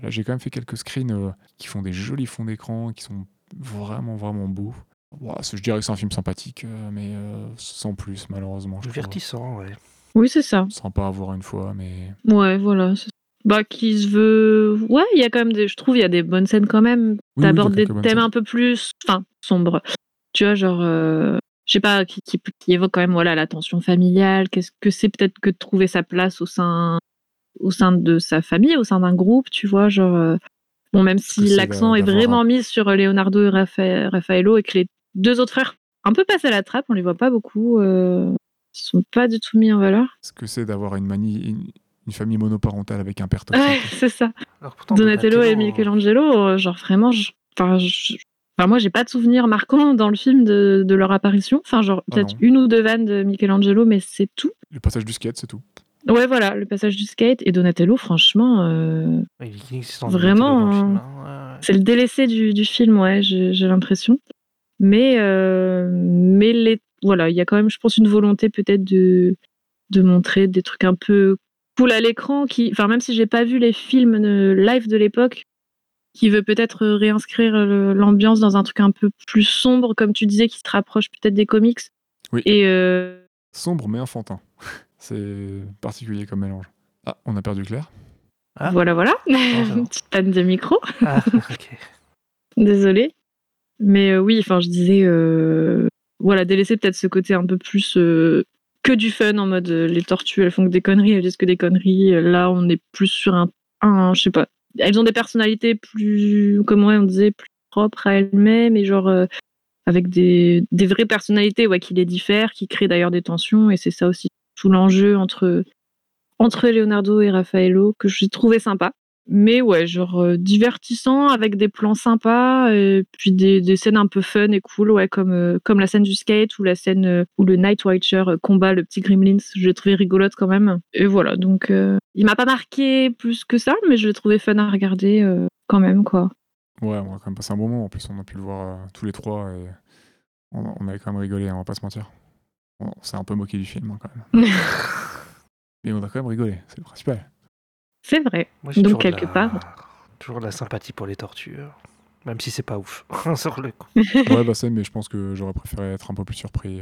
là j'ai quand même fait quelques screens qui font des jolis fonds d'écran, qui sont vraiment vraiment beaux. Wow, je dirais que c'est un film sympathique, mais sans plus malheureusement. Divertissant, ouais. Oui, c'est ça. Sympa à voir une fois, mais. Ouais, voilà. Bah, qui se veut. Ouais, il y a quand même des. Je trouve, il y a des bonnes scènes quand même. Oui, t'abordes des thèmes un peu plus. Enfin, sombres. Tu vois, genre. Je sais pas, qui évoque quand même, voilà, la tension familiale. Qu'est-ce que c'est peut-être que de trouver sa place au sein de sa famille, au sein d'un groupe, tu vois, genre. Bon, même si l'accent est vraiment mis sur Leonardo et Raffaello et que les deux autres frères, un peu passés à la trappe, on les voit pas beaucoup. qui sont pas du tout mis en valeur. Ce que c'est d'avoir une famille monoparentale avec un père toxique. Ouais, c'est ça. Alors, pourtant, Donatello et Michelangelo, genre vraiment, moi j'ai pas de souvenirs marquants dans le film de leur apparition. Enfin, genre peut-être une ou deux vannes de Michelangelo, mais c'est tout. Le passage du skate, c'est tout. Ouais, voilà, le passage du skate et Donatello, franchement, vraiment, film, hein, ouais. C'est le délaissé du film, ouais, j'ai l'impression. Mais voilà, il y a quand même, je pense, une volonté peut-être de montrer des trucs un peu cool à l'écran, enfin, même si j'ai pas vu les films live de l'époque, qui veut peut-être réinscrire l'ambiance dans un truc un peu plus sombre, comme tu disais, qui se rapproche peut-être des comics. Oui. Et sombre mais enfantin. C'est particulier comme mélange. Ah, on a perdu Claire. Ah. Voilà. Une petite panne de micro. Ah, ok. Désolée. Mais oui, enfin, je disais... voilà, délaisser peut-être ce côté un peu plus que du fun, en mode les tortues, elles font que des conneries, elles disent que des conneries. Là, on est plus sur je sais pas. Elles ont des personnalités plus... Comment on disait, plus propres à elles-mêmes et genre... avec des vraies personnalités qui les diffèrent, qui créent d'ailleurs des tensions. Et c'est ça aussi tout l'enjeu entre Leonardo et Raffaello que j'ai trouvé sympa, mais ouais, genre divertissant avec des plans sympas et puis des scènes un peu fun et cool, ouais, comme la scène du skate ou la scène où le Night Watcher combat le petit Gremlins, je l'ai trouvé rigolote quand même, et voilà, donc il m'a pas marqué plus que ça, mais je l'ai trouvé fun à regarder quand même, quoi. Ouais, on a quand même passé un bon moment, en plus on a pu le voir tous les trois et on avait quand même rigolé, hein, on va pas se mentir. Bon, on s'est un peu moqué du film, hein, quand même. Mais on a quand même rigolé, c'est le principal. C'est vrai. Moi, donc, quelque part. Toujours de la sympathie pour les tortues, même si c'est pas ouf. On sort le coup. Ouais, bah, mais je pense que j'aurais préféré être un peu plus surpris.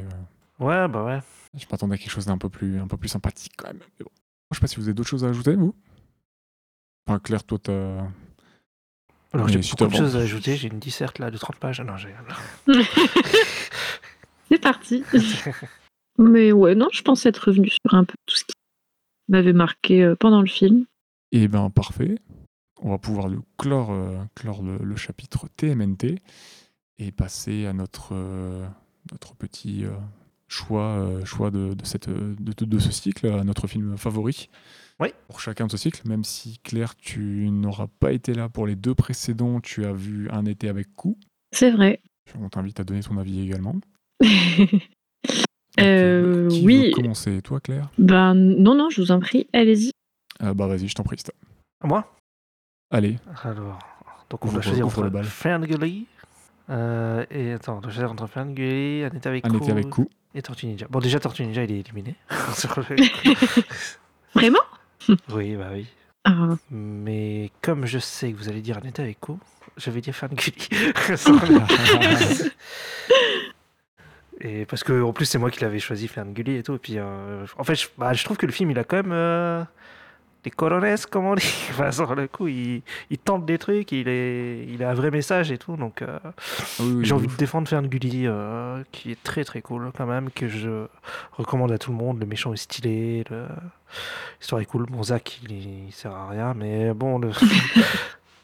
Ouais, bah ouais. Je m'attendais à quelque chose d'un un peu plus sympathique, quand même. Mais bon. Je sais pas si vous avez d'autres choses à ajouter, vous ? Enfin, Claire, toi, t'as. Alors, j'ai beaucoup de choses à ajouter, j'ai une disserte là de 30 pages. Non, j'ai. C'est parti. Mais ouais, non, je pense être revenu sur un peu tout ce qui m'avait marqué pendant le film. Eh ben parfait. On va pouvoir clore le chapitre TMNT et passer à notre petit choix de ce cycle, à notre film favori. Oui. Pour chacun de ce cycle, même si Claire, tu n'auras pas été là pour les deux précédents, tu as vu Un été avec coup. C'est vrai. On t'invite à donner ton avis également. Oui. Comment c'est toi, Claire ? Ben non, je vous en prie, allez-y. Bah vas-y, je t'en prie, c'est à moi. Allez. Alors, donc on doit choisir entre Ferngully Un été avec coup et Tortue Ninja. Bon, déjà Tortue Ninja, il est éliminé. Vraiment ? Oui, bah oui. Ah. Mais comme je sais que vous allez dire Un été avec coup, je vais dire Ferngully. Et parce que en plus c'est moi qui l'avais choisi, Ferngully et tout, et puis en fait je trouve que le film il a quand même des coronesques, comme on dit, sur le coup il tente des trucs, il a un vrai message et tout, donc oui, j'ai envie de défendre Ferngully, qui est très très cool quand même, que je recommande à tout le monde. Le méchant est stylé, l'histoire est cool, bon Zach il sert à rien, mais bon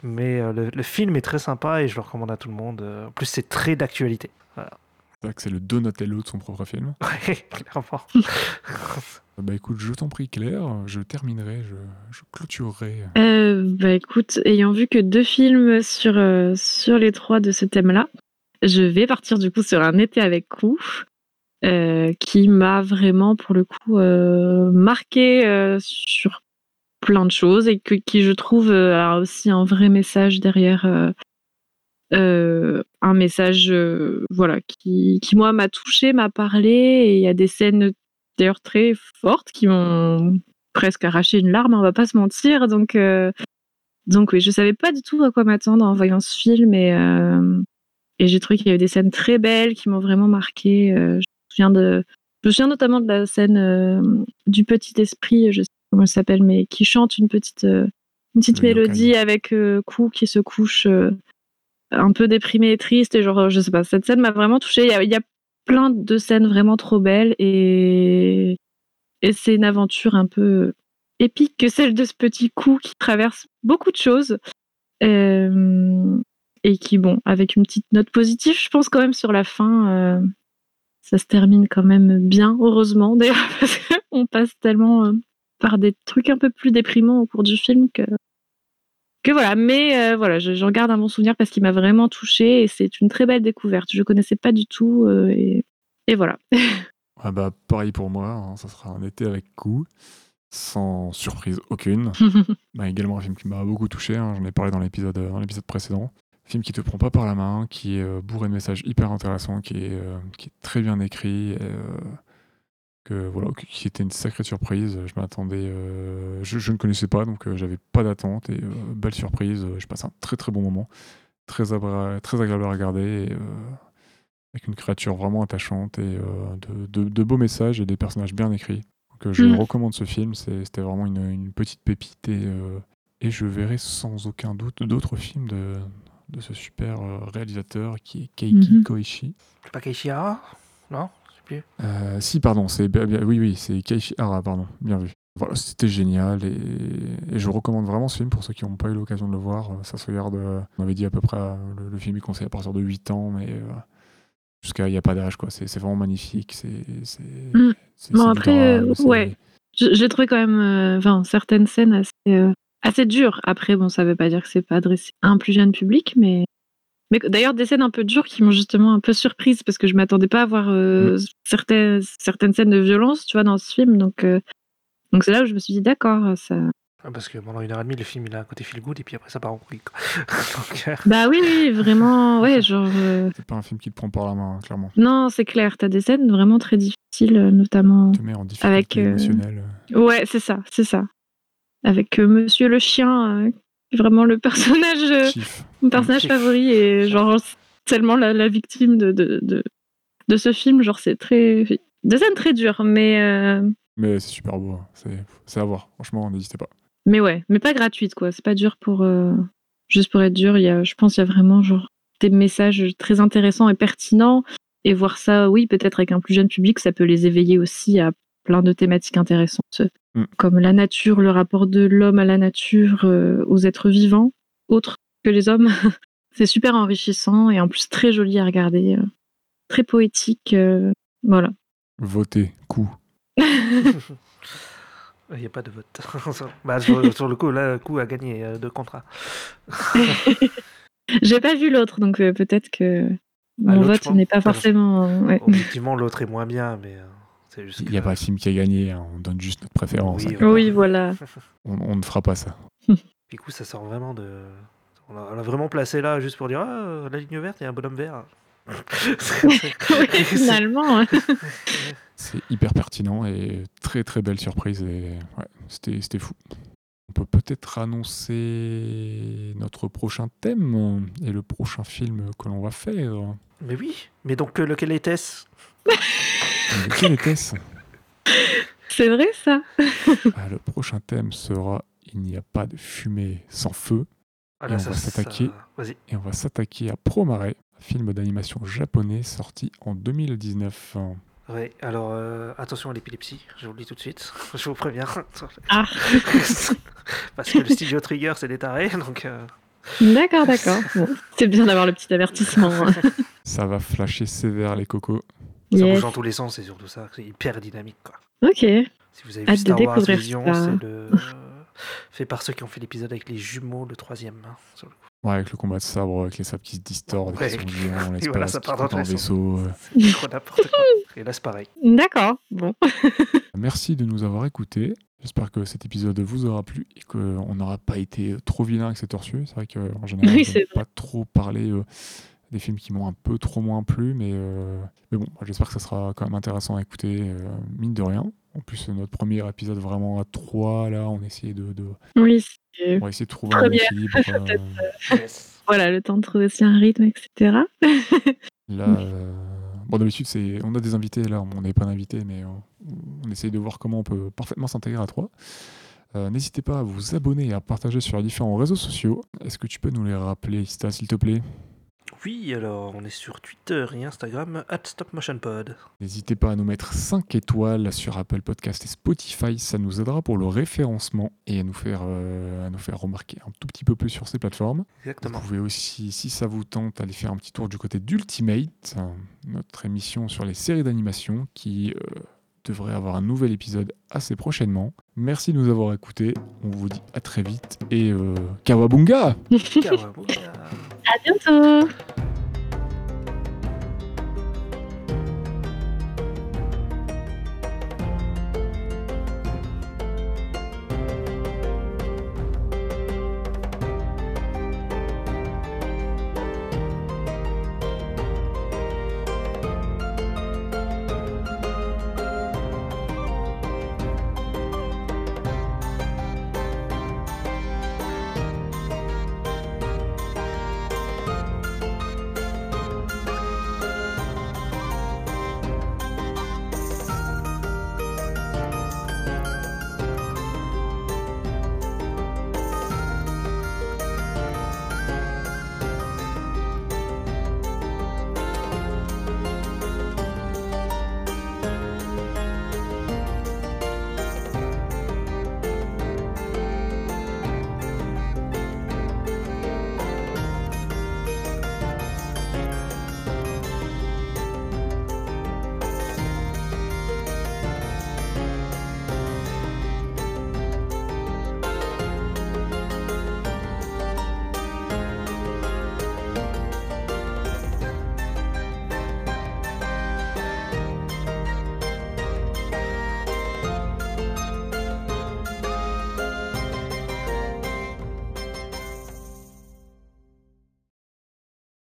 le film est très sympa et je le recommande à tout le monde. En plus c'est très d'actualité, voilà. C'est vrai que c'est le Donatello de son propre film. Ouais, clairement. Bah écoute, je t'en prie Claire, je terminerai, je clôturerai. Bah écoute, ayant vu que deux films sur les trois de ce thème-là, je vais partir du coup sur Un été avec coup, qui m'a vraiment pour le coup marqué sur plein de choses et qui je trouve a aussi un vrai message derrière... un message qui moi m'a touchée, m'a parlé, et il y a des scènes d'ailleurs très fortes qui m'ont presque arraché une larme, on va pas se mentir, donc oui, je savais pas du tout à quoi m'attendre en voyant ce film, et j'ai trouvé qu'il y avait des scènes très belles qui m'ont vraiment marquée. Je me souviens notamment de la scène du petit esprit, je sais pas comment elle s'appelle, mais qui chante une petite mélodie avec Kou qui se couche un peu déprimé et triste, et genre, je sais pas, cette scène m'a vraiment touchée. Il y a plein de scènes vraiment trop belles, et c'est une aventure un peu épique que celle de ce petit coup qui traverse beaucoup de choses, et qui, bon, avec une petite note positive, je pense quand même sur la fin, ça se termine quand même bien, heureusement d'ailleurs, parce qu'on passe tellement par des trucs un peu plus déprimants au cours du film que voilà. Mais voilà, j'en garde un bon souvenir parce qu'il m'a vraiment touchée et c'est une très belle découverte. Je ne connaissais pas du tout et voilà. Ah bah, pareil pour moi, hein, ça sera un été avec coup, sans surprise aucune. Bah, également un film qui m'a beaucoup touché, hein, j'en ai parlé dans l'épisode précédent. Film qui te prend pas par la main, qui est bourré de messages hyper intéressants, qui est très bien écrit, qui était une sacrée surprise. Je m'attendais, je ne connaissais pas, donc j'avais pas d'attente, et belle surprise, je passe un très très bon moment, très agréable à regarder, et, avec une créature vraiment attachante, et de beaux messages et des personnages bien écrits. Donc je recommande ce film, c'était vraiment une petite pépite, et je verrai sans aucun doute d'autres films de ce super réalisateur qui est Keiki Koichi. C'est pas Keiichi Hara ? Non, je sais plus. Si, pardon, c'est Keiichi Hara, pardon, bien vu. Voilà, c'était génial et je recommande vraiment ce film pour ceux qui n'ont pas eu l'occasion de le voir. Ça se regarde, on avait dit à peu près, le film est conseillé à partir de 8 ans, mais jusqu'à il n'y a pas d'âge, quoi. C'est vraiment magnifique. Je l'ai trouvé quand même, certaines scènes assez dur. Après, ça veut pas dire que c'est pas adressé à un plus jeune public, mais d'ailleurs, des scènes un peu dures qui m'ont justement un peu surprise parce que je m'attendais pas à voir certaines scènes de violence, tu vois, dans ce film. Donc c'est là où je me suis dit, d'accord, ça... Parce que pendant 1h30, le film, il a un côté feel good et puis après, ça part en couille. Bah oui, vraiment, ouais, genre... C'est pas un film qui te prend par la main, clairement. Non, c'est clair, t'as des scènes vraiment très difficiles, notamment... Te met en difficulté émotionnelle. Ouais, c'est ça. Avec Monsieur le Chien, vraiment le personnage, mon personnage favori, et genre tellement la victime de ce film, genre c'est très des scènes très dures, mais c'est super beau, c'est à voir, franchement, n'hésitez pas. Mais ouais, mais pas gratuite quoi, c'est pas dur pour juste pour être dur. Je pense qu'il y a vraiment genre des messages très intéressants et pertinents, et voir ça, oui, peut-être avec un plus jeune public, ça peut les éveiller aussi à plein de thématiques intéressantes, comme la nature, le rapport de l'homme à la nature, aux êtres vivants, autres que les hommes. C'est super enrichissant et en plus très joli à regarder, très poétique, voilà. Votez, coup. Il n'y a pas de vote. Sur le coup, là, le coup a gagné 2 contrats. J'ai pas vu l'autre, donc peut-être que mon vote n'est pas forcément... Ouais. Effectivement, l'autre est moins bien, mais... Il n'y a pas le film qui a gagné, hein. On donne juste notre préférence. Oui, voilà. On ne fera pas ça. Du coup, ça sort vraiment de... On l'a vraiment placé là juste pour dire « Ah, la ligne verte, il y a un bonhomme vert. » Oui, finalement. C'est hyper pertinent et très très belle surprise. Et... Ouais, c'était fou. On peut peut-être annoncer notre prochain thème et le prochain film que l'on va faire. Mais oui, mais donc lequel était-ce? Lequel était-ce? C'est vrai ça. Le prochain thème sera « Il n'y a pas de fumée sans feu ». Et on va s'attaquer à Promare, film d'animation japonais sorti en 2019. Oui, alors attention à l'épilepsie, je vous le dis tout de suite, je vous préviens. Ah. Parce que le studio Trigger, c'est des tarés, donc... D'accord. Bon, c'est bien d'avoir le petit avertissement. Ça va flasher sévère les cocos. Ça bouge dans tous les sens, c'est surtout ça. C'est hyper dynamique, quoi. Ok. Si vous avez vu Star Wars Vision, c'est fait par ceux qui ont fait l'épisode avec les jumeaux, le 3e. Hein, sur le coup. Ouais, avec le combat de sabre, avec les sabres qui se distordent, qui sont liés dans l'espace, voilà, ça part dans le vaisseau. C'est trop n'importe quoi. Et là, c'est pareil. D'accord, bon. Merci de nous avoir écoutés. J'espère que cet épisode vous aura plu et qu'on n'aura pas été trop vilain avec ces tortues. C'est vrai qu'en général, on ne peut pas trop parler... des films qui m'ont un peu trop moins plu, mais bon, j'espère que ça sera quand même intéressant à écouter, mine de rien. En plus, notre premier épisode vraiment à 3, là, on essayait de... Oui, c'est... On va essayer de trouver un équilibre. Yes. Voilà, le temps de trouver aussi un rythme, etc. Là, bon, d'habitude, on a des invités, là, on n'est pas d'invités, mais on essaye de voir comment on peut parfaitement s'intégrer à 3. N'hésitez pas à vous abonner et à partager sur les différents réseaux sociaux. Est-ce que tu peux nous les rappeler, Ista, s'il te plaît ? Oui, alors on est sur Twitter et Instagram @StopMotionPod. N'hésitez pas à nous mettre 5 étoiles sur Apple Podcast et Spotify, ça nous aidera pour le référencement et à nous faire remarquer un tout petit peu plus sur ces plateformes. Exactement. Vous pouvez aussi, si ça vous tente, aller faire un petit tour du côté d'Ultimate, notre émission sur les séries d'animation qui devrait avoir un nouvel épisode assez prochainement. Merci de nous avoir écoutés, on vous dit à très vite et Kawabunga. Kawabunga. À bientôt.